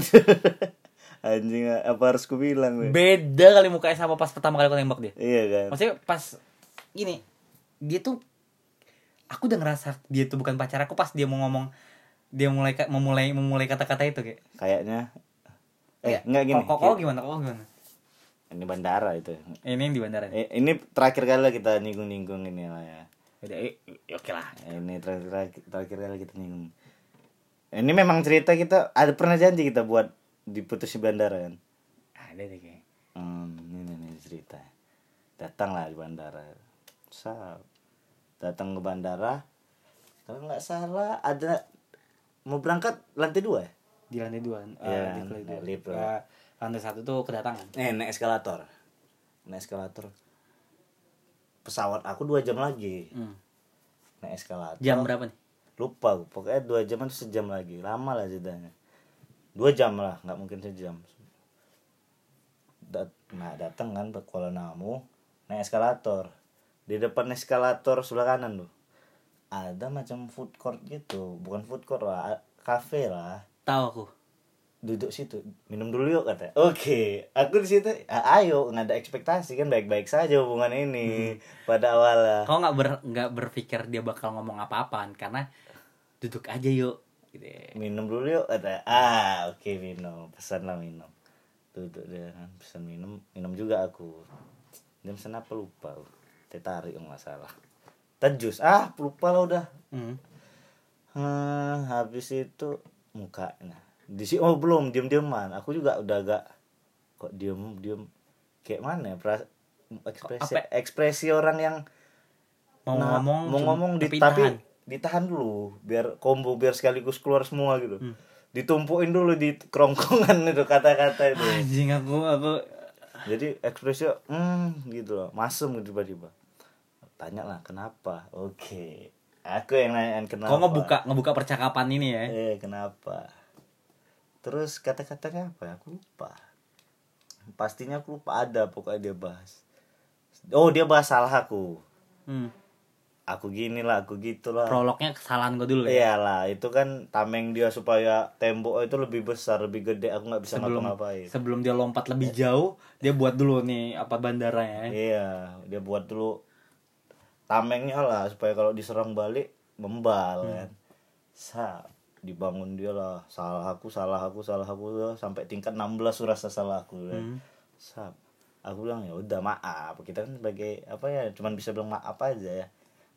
anjing apa harus ku bilang gue. Beda kali mukanya sama pas pertama kali aku nembak dia. Iya kan. Maksudnya pas gini dia tuh aku udah ngerasa dia tuh bukan pacar aku pas dia mau ngomong dia memulai kata-kata itu kayak. Kayaknya. Enggak gini. Kok gimana? Ini bandara itu. Ini yang di bandara. Ini terakhir kali lah kita nyinggung-nyinggung ini lah ya. Oke lah. Ini terakhir kali kita nyinggung. Ini memang cerita kita ada pernah janji kita buat diputus di bandara kan. Ada deh kayak. Ini cerita. Datanglah di bandara. Sab. Datang ke bandara. Kalau enggak salah ada mau berangkat lantai 2 ya? Di lantai 2. Ya, di lift. Lantai 1 tuh kedatangan. Naik eskalator. Pesawat aku 2 jam lagi. Naik eskalator. Jam berapa nih? Lupa, pokoknya 2 jam atau sejam lagi. Lama lah ceritanya. 2 jam lah, enggak mungkin sejam. Nah, datang kan ke Kuala Namu, naik eskalator. Di depan eskalator sebelah kanan tuh ada macam food court gitu. Bukan food court lah, kafe lah. Tahu aku. Duduk situ, minum dulu yuk katanya. Oke, aku di situ, ayo, nggak ada ekspektasi kan, baik-baik saja hubungan ini pada awalnya. Kau nggak berpikir dia bakal ngomong apa-apaan karena duduk aja yuk. Gitu. Minum dulu yuk katanya. Oke, minum, pesanlah minum. Duduk dia kan, pesan minum, minum juga aku. Dia pesan apa lupa? Teh tarik nggak salah. Teh jus, lupa lah udah. Habis itu mukanya. Di sini belum diem-dieman. Aku juga udah agak kok diem kayak mana ya ekspresi orang yang mau ngomong tapi ditahan dulu biar combo biar sekaligus keluar semua gitu. Ditumpuin dulu di kerongkongan itu kata-kata itu. Anjing aku. Jadi ekspresi gitu loh, masem gitu tiba-tiba. Tanyalah kenapa? Oke. Aku yang nanyain kenapa. Kok ngebuka percakapan ini ya? Kenapa? Terus kata-katanya apa ya? Aku lupa. Pastinya aku lupa, ada pokoknya dia bahas. Oh, dia bahas salah aku. Aku gini lah, aku gitu lah. Prolognya kesalahan gue dulu ya? Iyalah, itu kan tameng dia supaya tembok itu lebih besar, lebih gede. Aku gak bisa ngapa-ngapain. Sebelum dia lompat lebih jauh, dia buat dulu nih apa bandaranya. Iya, dia buat dulu tamengnya lah. Supaya kalau diserang balik, membal kan. Dibangun dia lah, salah aku sampai tingkat 16 rasa salah aku. Aku bilang ya udah maaf, kita kan sebagai apa ya cuman bisa bilang maaf aja ya,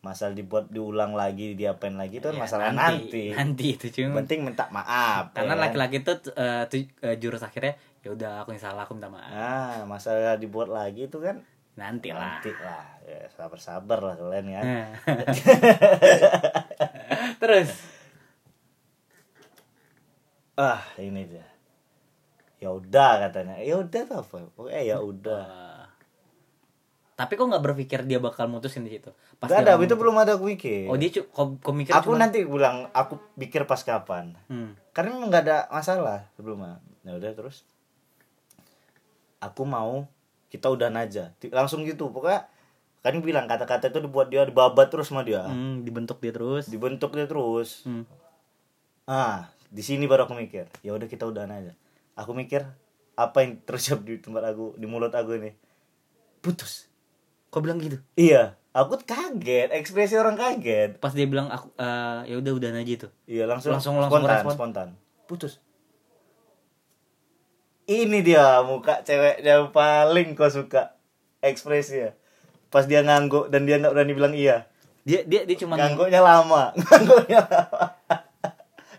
masalah dibuat diulang lagi diapain lagi itu ya, masalah nanti itu cuma penting minta maaf karena ya, laki-laki itu jurus akhirnya ya udah aku yang salah aku minta maaf. Masalah dibuat lagi itu kan nanti lah ya, sabar lah kalian ya. Terus ini dia. Ya udah katanya. Ya udah apa? Ya udah. Tapi kok enggak berpikir dia bakal mutusin di situ. Enggak ada, itu belum ada aku mikir. Oh, dia kok mikir aku cuma... nanti bilang aku pikir pas kapan. Karena memang enggak ada masalah sebelumnya. Ya udah terus. Aku mau kita udahan aja. Langsung gitu. Pokoknya kan bilang kata-kata itu dibuat dia dibabat terus sama dia. Dibentuk dia terus. Di sini baru aku mikir, ya udah kita udahan aja. Aku mikir apa yang terucap di tempat aku, di mulut aku ini. Putus. Kok bilang gitu? Iya, aku kaget, ekspresi orang kaget. Pas dia bilang aku ya udah udahan aja itu. Iya, langsung spontan. Putus. Ini dia muka cewek yang paling kau suka ekspresinya. Pas dia ngangguk dan dia enggak berani bilang iya. Dia cuma ngangguknya lama.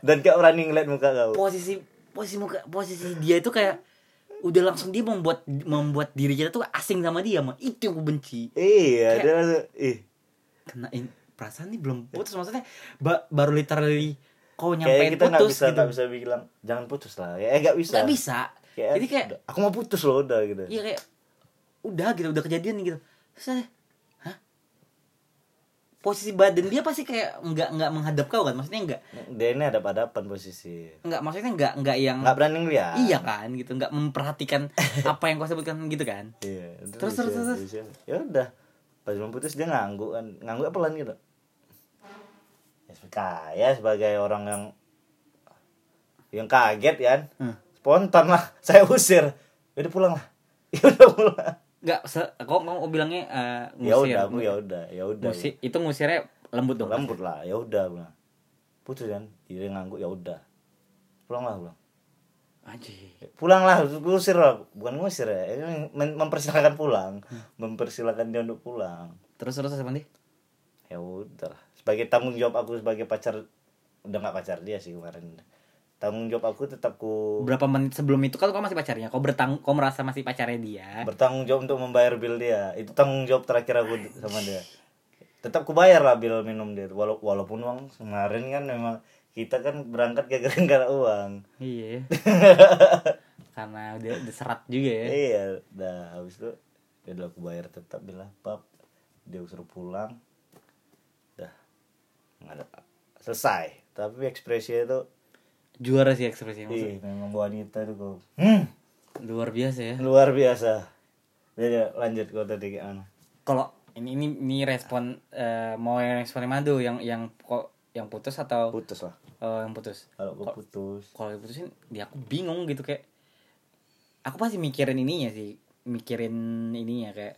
Dan gak berani ngeliat muka kau. Posisi dia itu kayak udah langsung dia membuat diri kita tuh asing sama dia mah. Itu yang aku benci. Iya, dia langsung kenain perasaan nih belum putus, maksudnya baru literally kau nyampein kita putus gitu. Kayak kita gak bisa bilang jangan putus lah. Gak bisa. Kayak, jadi kayak aku mau putus loh udah gitu. Iya kayak udah gitu, udah kejadian nih gitu. Terus posisi badan dia pasti kayak enggak menghadap kau kan, maksudnya enggak. Dia ini hadap-hadapan posisi. Enggak, maksudnya enggak yang enggak berani ngeliat. Iya kan gitu, enggak memperhatikan apa yang kau sebutkan gitu kan. Iya. Terus. Ya udah. Pas putus dia ngangguk kan. Ngangguk pelan gitu. Ya sebagai orang yang kaget ya. Spontan lah, saya usir. Ya udah pulang lah. Enggak, kok bilangnya ngusir. Ya udah. Itu ngusirnya lembut dong. Lembut lah, ya udah. Putus kan, dia ngangguk ya udah. Pulang lah. Anjir. Pulanglah, ngusir lah. Bukan ngusir ya, mempersilahkan pulang. Mempersilahkan dia untuk pulang. Terus apa nih? Ya udah. Sebagai tanggung jawab aku sebagai pacar, udah gak pacar dia sih kemarin. Tanggung jawab aku tetap ku. Berapa menit sebelum itu kan kau masih pacarnya. Kau merasa masih pacarnya dia. Bertanggung jawab untuk membayar bil dia. Itu tanggung jawab terakhir aku sama dia. Tetap ku bayar lah bil minum dia. Walaupun uang kemarin kan memang kita kan berangkat gara-gara uang. Iya. Karena udah diserat juga ya. Iya. Dah habis itu dia udah aku bayar tetap bilah pap. Dia suruh pulang. Dah. Enggak ada. Selesai. Tapi ekspresinya itu juara sih ekspresinya maksudnya. Iya, memang wanita itu kok. Luar biasa ya. Luar biasa. Jadi lanjut kau tadi ke mana? Kalau ini respon mau responnya Madu yang putus atau putus lah yang putus. Kalau aku putus, kalau diputusin dia aku bingung gitu, kayak aku pasti mikirin ininya kayak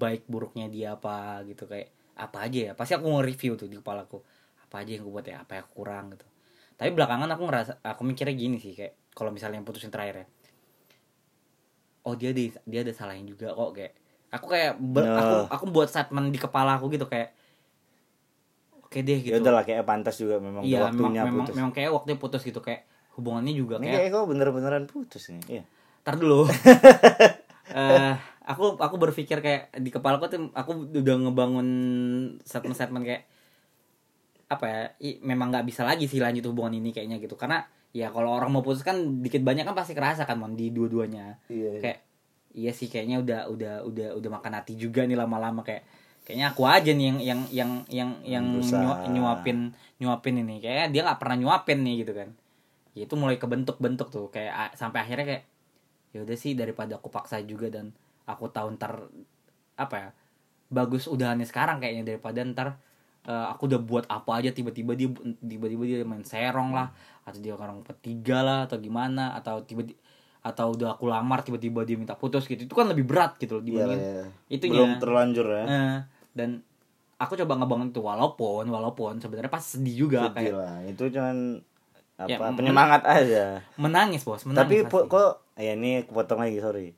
baik buruknya dia apa gitu, kayak apa aja ya pasti aku nge-review tuh di kepala aku apa aja yang aku buat ya, apa yang aku kurang gitu. Tapi belakangan aku mikirnya gini sih, kayak kalau misalnya yang putusin terakhir ya, oh dia ada salahnya juga kok, kayak aku kayak aku buat statement di kepala aku gitu, kayak deh gitu. Ya udahlah, kayak pantas juga memang ya, waktunya memang, putus. Memang kayak waktunya putus gitu, kayak hubungannya juga ini kayak kok bener-beneran putus nih. Iya. Entar dulu. Aku berpikir kayak di kepala aku udah ngebangun statement kayak apa ya? Memang enggak bisa lagi sih lanjut hubungan ini kayaknya gitu. Karena ya kalau orang mau putus kan dikit banyak kan pasti kerasa kan mon di dua-duanya. Iya. Kayak iya sih kayaknya udah makan hati juga nih lama-lama, kayaknya aku aja nih yang nyuapin ini, kayaknya dia nggak pernah nyuapin nih gitu kan. Ya itu mulai kebentuk tuh, kayak sampai akhirnya kayak ya udah sih daripada aku paksa juga, dan aku tahu ntar apa ya bagus udahannya sekarang kayaknya, daripada ntar aku udah buat apa aja tiba-tiba dia main serong lah, atau dia orang ketiga lah, atau gimana, atau tiba-tiba atau udah aku lamar tiba-tiba dia minta putus gitu. Itu kan lebih berat gitu loh dibandingin itunya. Belum terlanjur ya. Dan aku coba ngebangun itu walaupun sebenarnya pas sedih juga, sedih kayak. Lah. Itu cuman apa ya, penyemangat aja. Menangis, Bos, menangis. Tapi kok ya ini kepotong lagi, sorry.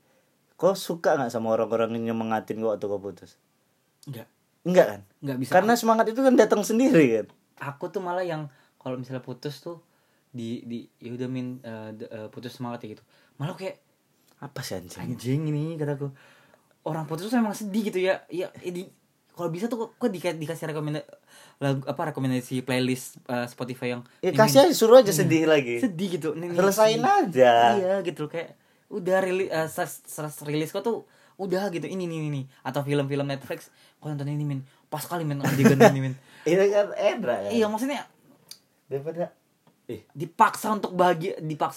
Kok suka enggak sama orang-orang yang nyemangatin kok waktu kau putus? Enggak kan? Enggak bisa. Karena semangat itu kan datang sendiri kan. Aku tuh malah yang kalau misalnya putus tuh di ya udah min putus semangat ya gitu. Malah kayak apa sih anjing ini, kataku orang putus tuh memang sedih gitu ya. Ya kalau bisa tuh kok dikasih rekomendasi lagu, apa rekomendasi playlist Spotify yang ya kasih aja, suruh aja sedih lagi. Sedih gitu. Selesain aja. Iya gitu kayak udah rilis kok tuh udah gitu ini atau film-film Netflix kok nonton ini min pas kali min adegan ini min. Itu kan Edra ya. Iya maksudnya daripada dipaksa untuk bahagia, ketika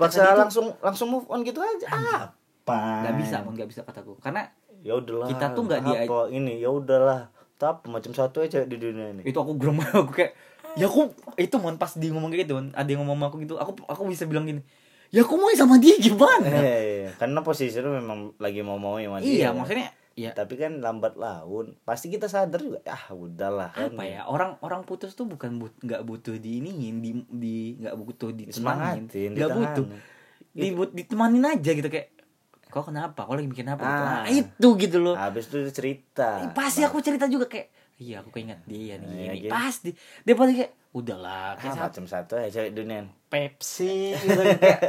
dipaksa itu, langsung move on gitu aja. Apa? Enggak bisa kataku. Karena ya udahlah. Kita tuh enggak dia ini, ya udahlah. Tapi macam satu aja di dunia ini. Itu aku geram, aku kayak ya aku itu mon pas di ngomong kayak gitu, ada yang ngomong sama aku gitu. Aku bisa bilang gini. Ya aku mau sama dia gimana? Iya. Karena posisi itu memang lagi mau sama dia. Iya, maksudnya ya. Tapi kan lambat laun pasti kita sadar juga udahlah apa kan. Ya orang putus tuh bukan nggak butuh diiniin di nggak butuh ditemanin, nggak butuh ditemanin aja gitu, kayak kau kenapa, kau lagi bikin apa itu gitu loh. Habis itu cerita pasti aku cerita juga kayak iya aku keinget dia nih ini pasti dia pasti kayak udahlah kayak macam satu ya cewek dunian Pepsi gitu kayak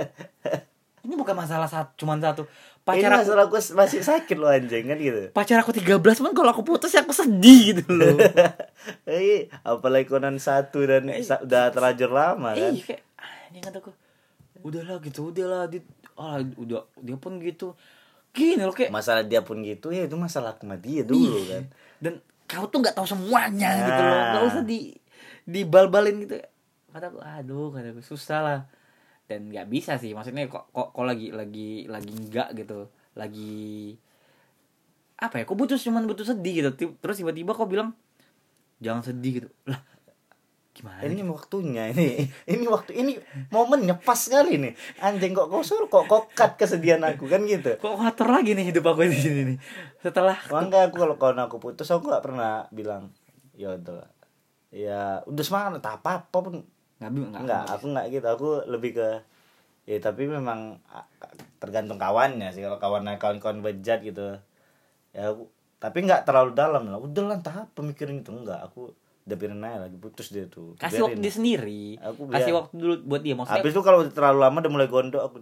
ini bukan masalah cuma satu pacar ini, masalah aku masih sakit loh anjing kan gitu. Pacar aku 13 pun kalau aku putus ya aku sedih gitu loh. Apalagi konon satu dan udah terlanjur lama kan. Kayak ini kataku udahlah gitu, udahlah udah dia pun gitu. Gini loh kayak masalah dia pun gitu ya itu masalah sama dia dulu kan. Dan kau tuh enggak tahu semuanya gitu loh. Enggak usah dibal-balin gitu. Kataku kataku susah lah. Dan nggak bisa sih maksudnya kok lagi nggak gitu, lagi apa ya, kok butuh sedih gitu. Terus tiba-tiba kok bilang jangan sedih gitu lah, gimana ini gitu? Waktunya ini waktu ini momennya pas sekali nih anjing, kok cut kesedihan aku kan gitu, kok kotor lagi nih hidup aku di sini nih setelah enggak aku kalau aku putus aku nggak pernah bilang ya udah semangat apa pun. Enggak, aku enggak gitu. Aku lebih ke Ya tapi memang tergantung kawannya sih. Kalau kawannya kawan-kawan bejat gitu ya aku, tapi nggak terlalu dalam lah. Udah lah tahap pemikiran itu nggak, aku udah biarin aja, lagi putus dia tuh. Kasih waktu dia sendiri. Kasih waktu dulu buat dia. Maksudnya habis itu kalau terlalu lama udah mulai gondok aku.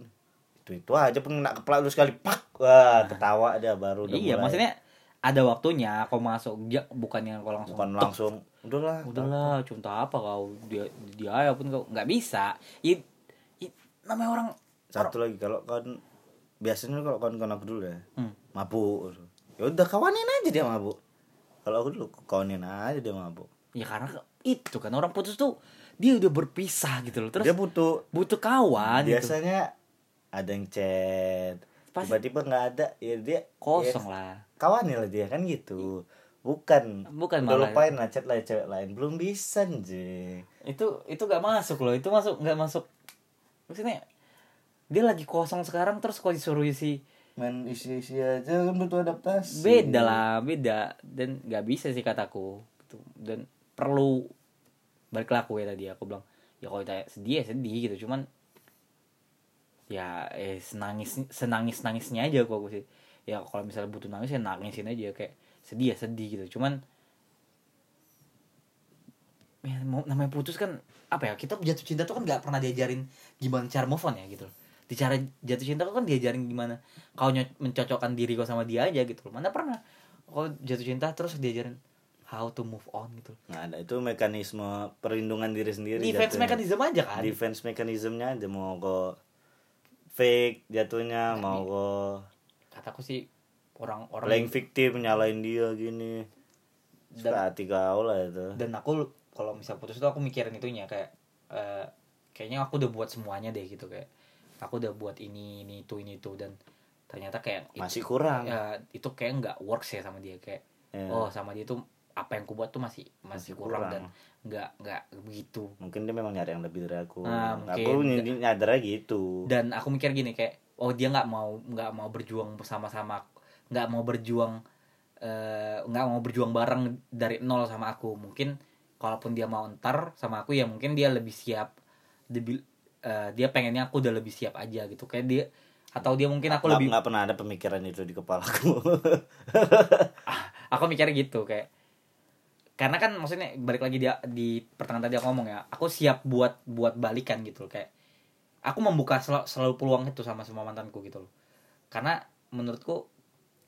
Itu aja pun kena kepala dulu sekali pak. Wah, ketawa dia baru udah iya, mulai. Iya, maksudnya ada waktunya kau masuk dia, bukannya kau langsung. Bukan langsung. Udahlah, cuma apa kau dia pun kau nggak bisa. Namanya orang satu orang. Lagi kalau kan biasanya kalau kawan-kawan aku dulu ya mabuk, ya udah kawanin aja dia mabuk. Kalau aku dulu kawanin aja dia mabuk ya, karena itu kan orang putus tuh dia udah berpisah gitu loh, terus dia butuh kawan biasanya gitu. Ada yang chat pasti, tiba-tiba nggak ada ya dia kosong ya, lah kawanin lah dia kan gitu. Bukan malah lupain lah chat lah cewek lain belum bisa anjing. Itu nggak masuk loh, itu masuk nggak masuk. Maksudnya dia lagi kosong sekarang terus kok disuruh isi. Main isi-isi aja kan butuh adaptasi. Beda dan nggak bisa sih kataku. Dan perlu balik laku ya tadi aku bilang. Ya kalau kita sedih gitu, cuman ya senangis-nangisnya aja aku sih. Ya kalau misalnya butuh nangis ya nangisin aja kayak sedih gitu. Cuman ya, namanya putus kan apa ya, kita jatuh cinta tuh kan nggak pernah diajarin gimana cara move on ya gitu. Di cara jatuh cinta tuh kan diajarin gimana kau mencocokkan diri kau sama dia aja gitu. Mana pernah kau jatuh cinta terus diajarin how to move on gitu. Nah ada, itu mekanisme perlindungan diri sendiri. Defense jatuhnya. Mechanism aja kan. Defense mechanismnya aja, mau kau fake jatuhnya, mau kau kataku sih orang playing victim, nyalain dia gini. Suka hati kau lah itu. Dan aku kalau misal putus tuh aku mikirin itunya kayak kayaknya aku udah buat semuanya deh gitu, kayak aku udah buat ini itu dan ternyata kayak masih itu, kurang itu kayak nggak works ya sama dia kayak oh sama dia tuh apa yang aku buat tuh masih kurang dan nggak begitu. Mungkin dia memang nyari yang lebih dari aku. Nah, aku nyadar gitu. Dan aku mikir gini kayak oh dia nggak mau berjuang bersama-sama, nggak mau berjuang bareng dari nol sama aku. Mungkin walaupun dia mau entar sama aku ya mungkin dia lebih siap, dia pengennya aku udah lebih siap aja gitu kayak dia, atau dia mungkin aku lebih nggak pernah ada pemikiran itu di kepalaku. Aku mikirnya gitu kayak, karena kan maksudnya balik lagi dia di pertengahan tadi aku ngomong ya, aku siap buat balikan gitu loh, kayak aku membuka selalu peluang itu sama semua mantanku gitu loh, karena menurutku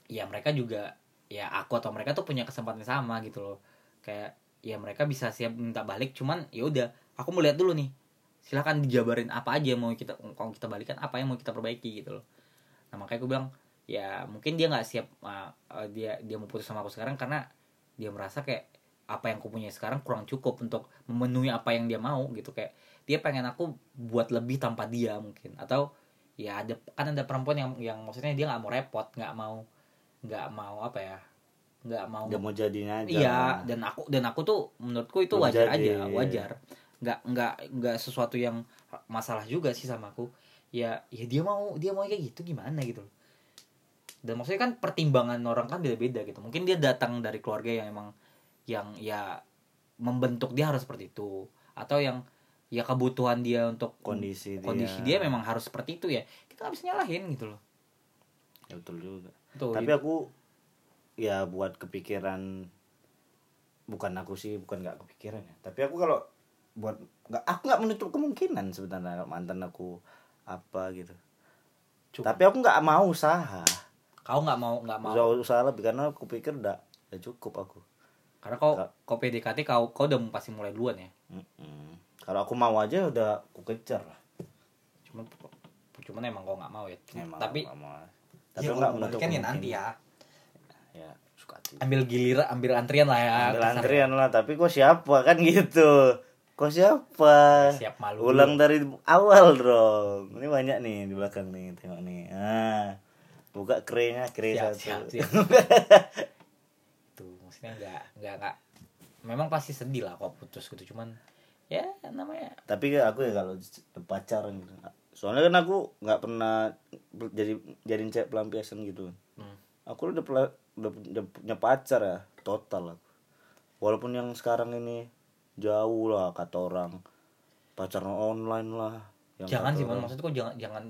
ya mereka juga ya aku atau mereka tuh punya kesempatan sama gitu loh, kayak ya mereka bisa siap minta balik, cuman ya udah aku mau lihat dulu nih, silakan dijabarin apa aja yang mau kita, kalau kita balikan apa yang mau kita perbaiki gitu loh. Nah makanya aku bilang ya mungkin dia nggak siap, dia mau putus sama aku sekarang karena dia merasa kayak apa yang aku punya sekarang kurang cukup untuk memenuhi apa yang dia mau gitu, kayak dia pengen aku buat lebih tanpa dia mungkin, atau ya ada kan ada perempuan yang maksudnya dia nggak mau repot, nggak mau apa ya, nggak mau udah mau jadinya aja. Iya, dan aku tuh menurutku itu wajar. Nggak sesuatu yang masalah juga sih sama aku. Ya dia mau kayak gitu gimana gitu. Dan maksudnya kan pertimbangan orang kan beda-beda gitu. Mungkin dia datang dari keluarga yang emang yang ya membentuk dia harus seperti itu, atau yang ya kebutuhan dia untuk kondisi dia memang harus seperti itu ya. Kita nggak bisa nyalahin gitu loh. Ya betul juga. Tuh, tapi gitu. Aku ya buat kepikiran, bukan nggak kepikiran ya, tapi aku kalau buat nggak, aku nggak menutup kemungkinan sebenarnya mantan aku apa gitu. Cuma tapi aku nggak mau usaha. Kau nggak mau usaha lebih karena aku pikir udah cukup aku, karena kau PDKT kau udah pasti mulai duluan ya. Kalau aku mau aja udah aku kejar lah, cuman emang kau nggak mau ya. Tapi nggak menutup kemungkinan ya nanti ya. Ya, suka ambil antrian lah ya. Ambil antrian lah, tapi kok siapa kan gitu. Kok siapa? Siap malu. Ulang dulu. Dari awal dong. Ini banyak nih di belakang nih, tengok nih. Ah. Buka kre satu. Siap. Tuh, maksudnya enggak. Memang pasti sedih lah kalau putus gitu, cuman ya namanya. Tapi aku ya kalau pacaran gitu. Soalnya kan aku enggak pernah jadiin cewek pelampiasan gitu. Aku udah punya pacar ya total aku, walaupun yang sekarang ini jauh lah kata orang, pacarnya online lah Jangan sih, maksudku jangan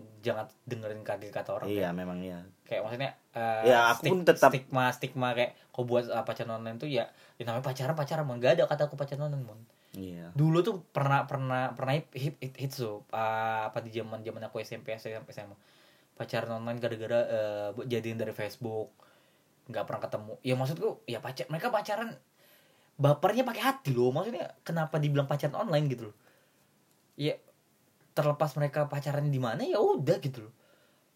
dengerin kata orang. Iya, kayak, memang iya. Kayak maksudnya ya, aku pun tetap stigma kayak kau buat pacaran online tuh ya namanya pacaran enggak ada kata aku pacaran online, Mon. Iya. Dulu tuh pernah hits tuh apa di zaman aku SMP sampai SMA. Pacaran online gara-gara jadian dari Facebook. Enggak pernah ketemu. Ya maksudku ya mereka pacaran bapernya pakai hati loh. Maksudnya kenapa dibilang pacaran online gitu loh. Ya terlepas mereka pacaran di mana ya udah gitu loh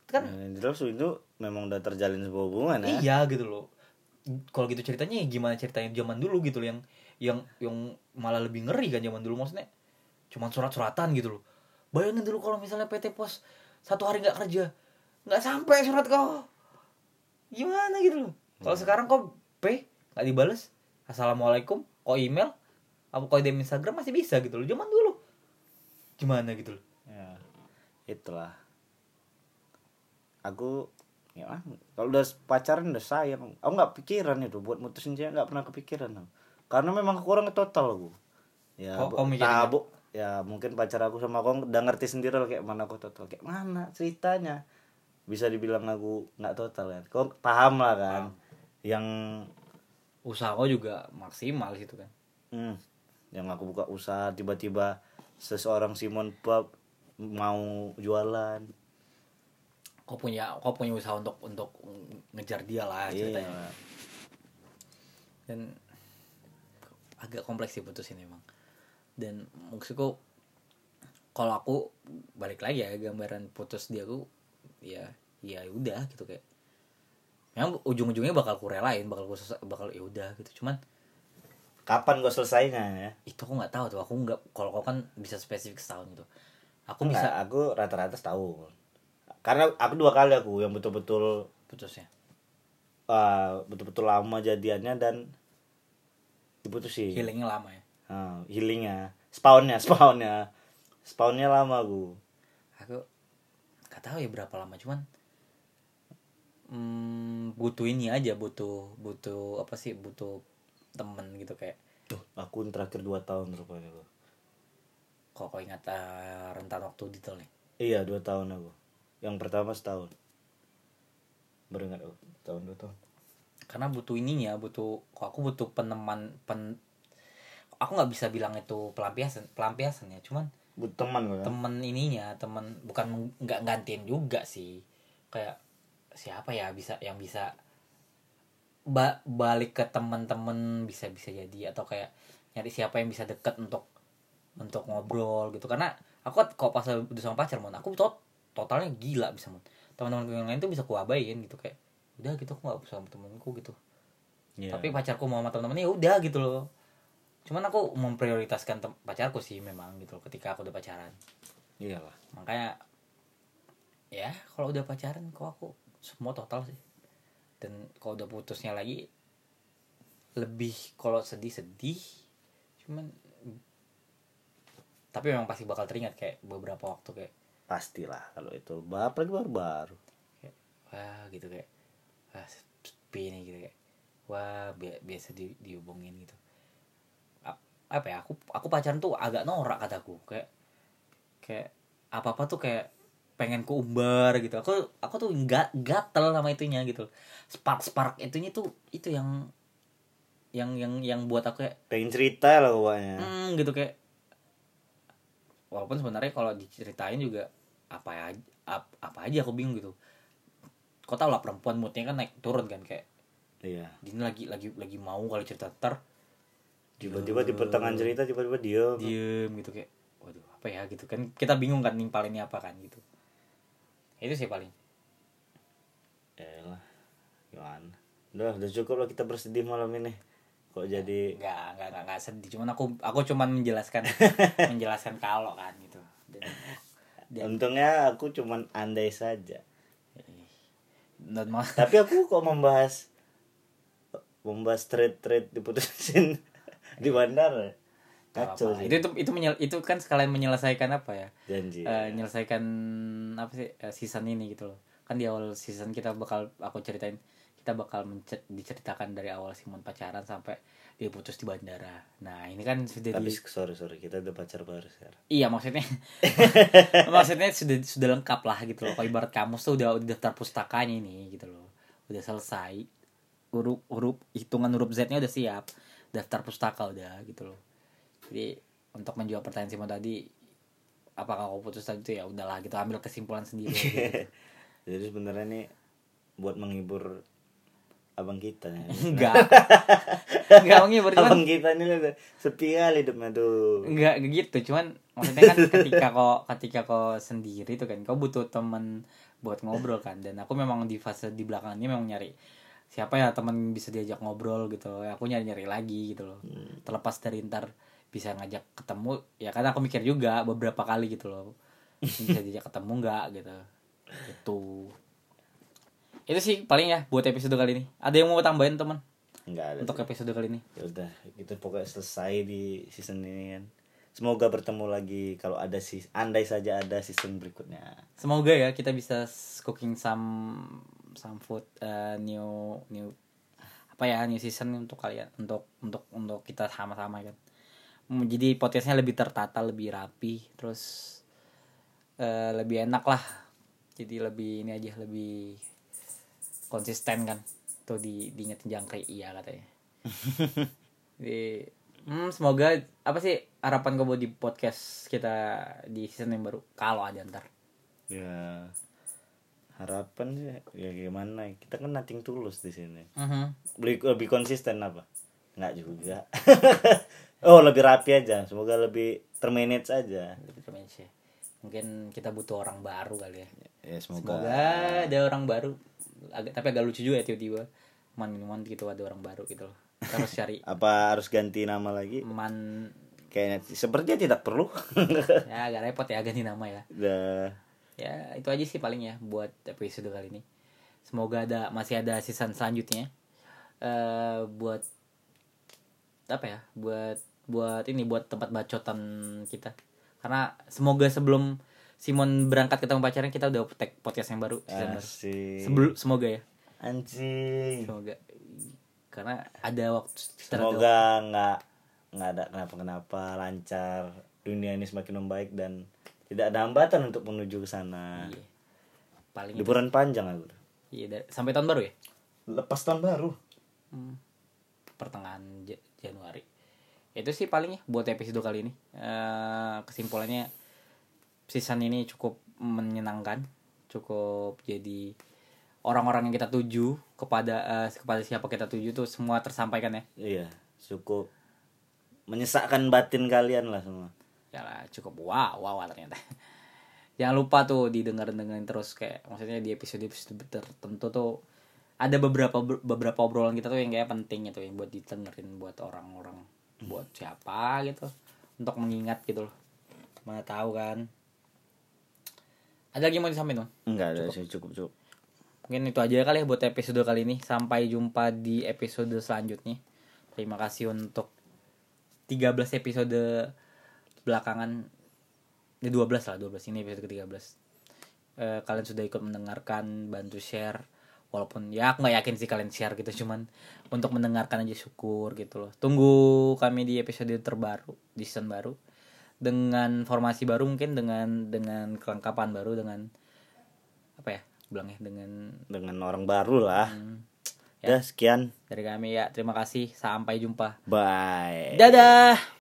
kan, terus itu memang udah terjalin sebuah hubungan ya. Iya gitu loh, kalau gitu ceritanya gimana ceritanya zaman dulu gitu loh, yang malah lebih ngeri kan zaman dulu, maksudnya cuman surat-suratan gitu loh. Bayangin dulu kalau misalnya PT Pos 1 hari nggak kerja nggak sampai surat kau gimana gitu loh. Kalau sekarang kau P nggak dibales assalamualaikum, kau email apa kau DM Instagram masih bisa gitu loh. Zaman dulu gimana gitu loh. Ya, itulah. Aku ya kalau udah pacaran udah sayang. Aku enggak pikiran itu buat mutusin cewek, enggak pernah kepikiran. Karena memang aku orang total aku. Ya, tabuk. Ya, mungkin pacar aku sama aku udah ngerti sendiri lah kayak mana aku total, kayak mana ceritanya. Bisa dibilang aku enggak total kan. Kau paham lah kan. Yang usaha aku juga maksimal gitu kan. Yang aku buka usaha tiba-tiba seseorang Simon Pub mau jualan, kau punya usaha untuk ngejar dia lah ceritanya. Iya. Dan agak kompleks sih putus ini emang. Dan maksudku kalau aku balik lagi ya gambaran putus dia aku ya udah gitu kayak. Memang ujung-ujungnya bakal ku relain, bakal ya udah gitu. Cuman kapan gue selesainya ya? Itu aku nggak tahu tuh. Aku nggak, kalau kau kan bisa spesifik setahun gitu. Aku rata-rata setahun. Karena aku 2 kali aku yang betul-betul putusnya. Betul-betul lama jadiannya dan diputusin. Healingnya lama ya? Healingnya, spawnnya lama aku. Aku nggak tahu ya berapa lama, cuman butuh ini aja, butuh apa sih? Butuh temen gitu kayak. Tuh, aku terakhir 2 tahun rupanya aku. Kok ingat rentan waktu detailnya? Iya, 2 tahun aku. Yang pertama setahun. Beringat aku, tahun 2 tahun. Karena butuh ininya, butuh peneman. Aku enggak bisa bilang itu pelampiasan ya, cuman butuh teman kan. Teman bukan enggak gantiin juga sih. Kayak siapa ya yang bisa balik ke teman-teman bisa jadi atau kayak nyari siapa yang bisa deket untuk ngobrol gitu. Karena aku kalau pas udah sama pacar Mon, aku totalnya gila bisa Mon. Teman-teman yang lain tuh bisa kuabain gitu kayak udah gitu aku enggak sama temanku gitu. Yeah. Tapi pacarku mau sama teman-temannya ya udah gitu loh. Cuman aku memprioritaskan pacarku sih memang gitu loh, ketika aku udah pacaran. Iyalah. Makanya ya kalau udah pacaran kok aku semua total sih. Dan kalau udah putusnya lagi lebih kalau sedih-sedih, cuman tapi memang pasti bakal teringat kayak beberapa waktu kayak pastilah kalau itu baru-baru kayak, wah gitu kayak wah sepi nih gitu kayak wah biasa dihubungin gitu apa ya aku pacaran tuh agak norak kataku kayak apa tuh kayak pengen ku umbar gitu. Aku tuh enggak gatel sama itunya gitu. Spark itunya tuh itu yang buat aku kayak pengen cerita lah pokoknya. Gitu kayak walaupun sebenarnya kalau diceritain juga apa aja aku bingung gitu. Kau tau lah perempuan moodnya kan naik turun kan kayak. Iya. Ini lagi mau kalau cerita ntar tiba-tiba di pertengahan cerita tiba-tiba diem gitu kayak waduh apa ya gitu kan kita bingung kan nimpalinnya apa kan gitu. Itu sih paling. Elah. Gimana? Udah cukup lah kita bersedih malam ini. Kok ya, jadi enggak sedih. Cuman aku cuman menjelaskan kalau kan gitu. Dan untungnya aku cuman andai saja. Tapi aku kok membahas trade diputusin di bandar. Kacau sih. Itu kan sekalian menyelesaikan apa ya? Janji. Menyelesaikan apa sih season ini gitu loh. Kan di awal season kita bakal aku ceritain kita bakal diceritakan dari awal Simon pacaran sampai dia putus di bandara. Nah ini kan sudah tapi sorry kita udah pacar baru sekarang. Iya maksudnya maksudnya sudah lengkap lah gitu loh. Kalau ibarat kamus tuh udah daftar pustakanya ini gitu loh, udah selesai huruf hitungan huruf Z-nya udah siap, daftar pustaka udah gitu loh. Jadi untuk menjawab pertanyaan Simon tadi, apakah kau putus tadi tuh ya udahlah gitu, ambil kesimpulan sendiri gitu. Jadi sebenarnya nih buat menghibur abang kita nih. Enggak menghibur cuman abang kita ini udah sepi kali hidupnya tuh. Enggak gitu, cuman maksudnya kan ketika kau sendiri tuh kan kau butuh teman buat ngobrol kan. Dan aku memang di fase di belakangnya memang nyari siapa ya teman bisa diajak ngobrol gitu. Aku nyari lagi gitu loh. Terlepas dari ntar bisa ngajak ketemu ya, karena aku mikir juga beberapa kali gitu loh. Bisa diajak ketemu enggak gitu. Itu sih paling ya buat episode kali ini. Ada yang mau tambahin teman? Enggak ada. Untuk episode kali ini. Ya udah, itu pokoknya selesai di season ini kan. Semoga bertemu lagi kalau ada andai saja ada season berikutnya. Semoga ya kita bisa cooking some food new apa ya, new season untuk kalian, untuk kita sama-sama kan. Jadi podcastnya lebih tertata, lebih rapi, terus lebih enak lah. Jadi lebih ini aja, lebih konsisten kan. Tuh diingetin jangkrik iya katanya. Jadi semoga apa sih harapan kau buat di podcast kita di season yang baru kalau ada ntar? Ya harapan sih ya gimana? Kita kan nothing tulus di sini. Lebih konsisten apa? Enggak juga. Oh lebih rapi aja. Semoga lebih termanage aja. Lebih termanage. Ya. Mungkin kita butuh orang baru kali ya. Ya semoga ada orang baru. Tapi agak lucu juga ya tiba-tiba man gitu ada orang baru gitu loh. Harus cari apa harus ganti nama lagi man kayaknya sepertinya tidak perlu. Ya agak repot ya ganti nama ya. Ya itu aja sih paling ya buat episode kali ini. Semoga masih ada season selanjutnya. Buat apa ya, buat tempat bacotan kita, karena semoga sebelum Simon berangkat ketemu pacarnya kita udah tag podcast yang baru semoga ya. Anjing. Semoga. Karena ada waktu semoga enggak ada kenapa-kenapa, lancar. Dunia ini semakin membaik dan tidak ada hambatan untuk menuju ke sana. Iya. Paling liburan panjang aku. Iya, sampai tahun baru ya? Lepas tahun baru. Pertengahan Januari. Itu sih palingnya buat episode kali ini. Kesimpulannya season ini cukup menyenangkan, cukup jadi orang-orang yang kita tuju kepada siapa kita tuju tuh semua tersampaikan ya. Iya, cukup menyesakkan batin kalian lah semua. Yalah, cukup wow ternyata. Jangan lupa tuh didengar-dengerin terus, kayak maksudnya di episode tertentu tuh ada beberapa obrolan kita tuh yang kayak penting gitu, yang buat didengerin buat orang-orang, buat siapa gitu, untuk mengingat gitu loh. Mana tahu kan. Ada lagi mau disampaikan? Enggak ada, cukup. Mungkin itu aja kali ya buat episode kali ini. Sampai jumpa di episode selanjutnya. Terima kasih untuk 13 episode belakangan. 12 ini episode ke-13. Kalian sudah ikut mendengarkan, bantu share. Walaupun ya aku gak yakin sih kalian share gitu, cuman untuk mendengarkan aja syukur gitu loh. Tunggu kami di episode terbaru, di season baru, dengan formasi baru, mungkin dengan kelengkapan baru, dengan apa ya bilangnya, dengan orang baru lah. Ya. Sekian dari kami ya, terima kasih, sampai jumpa, bye, dadah.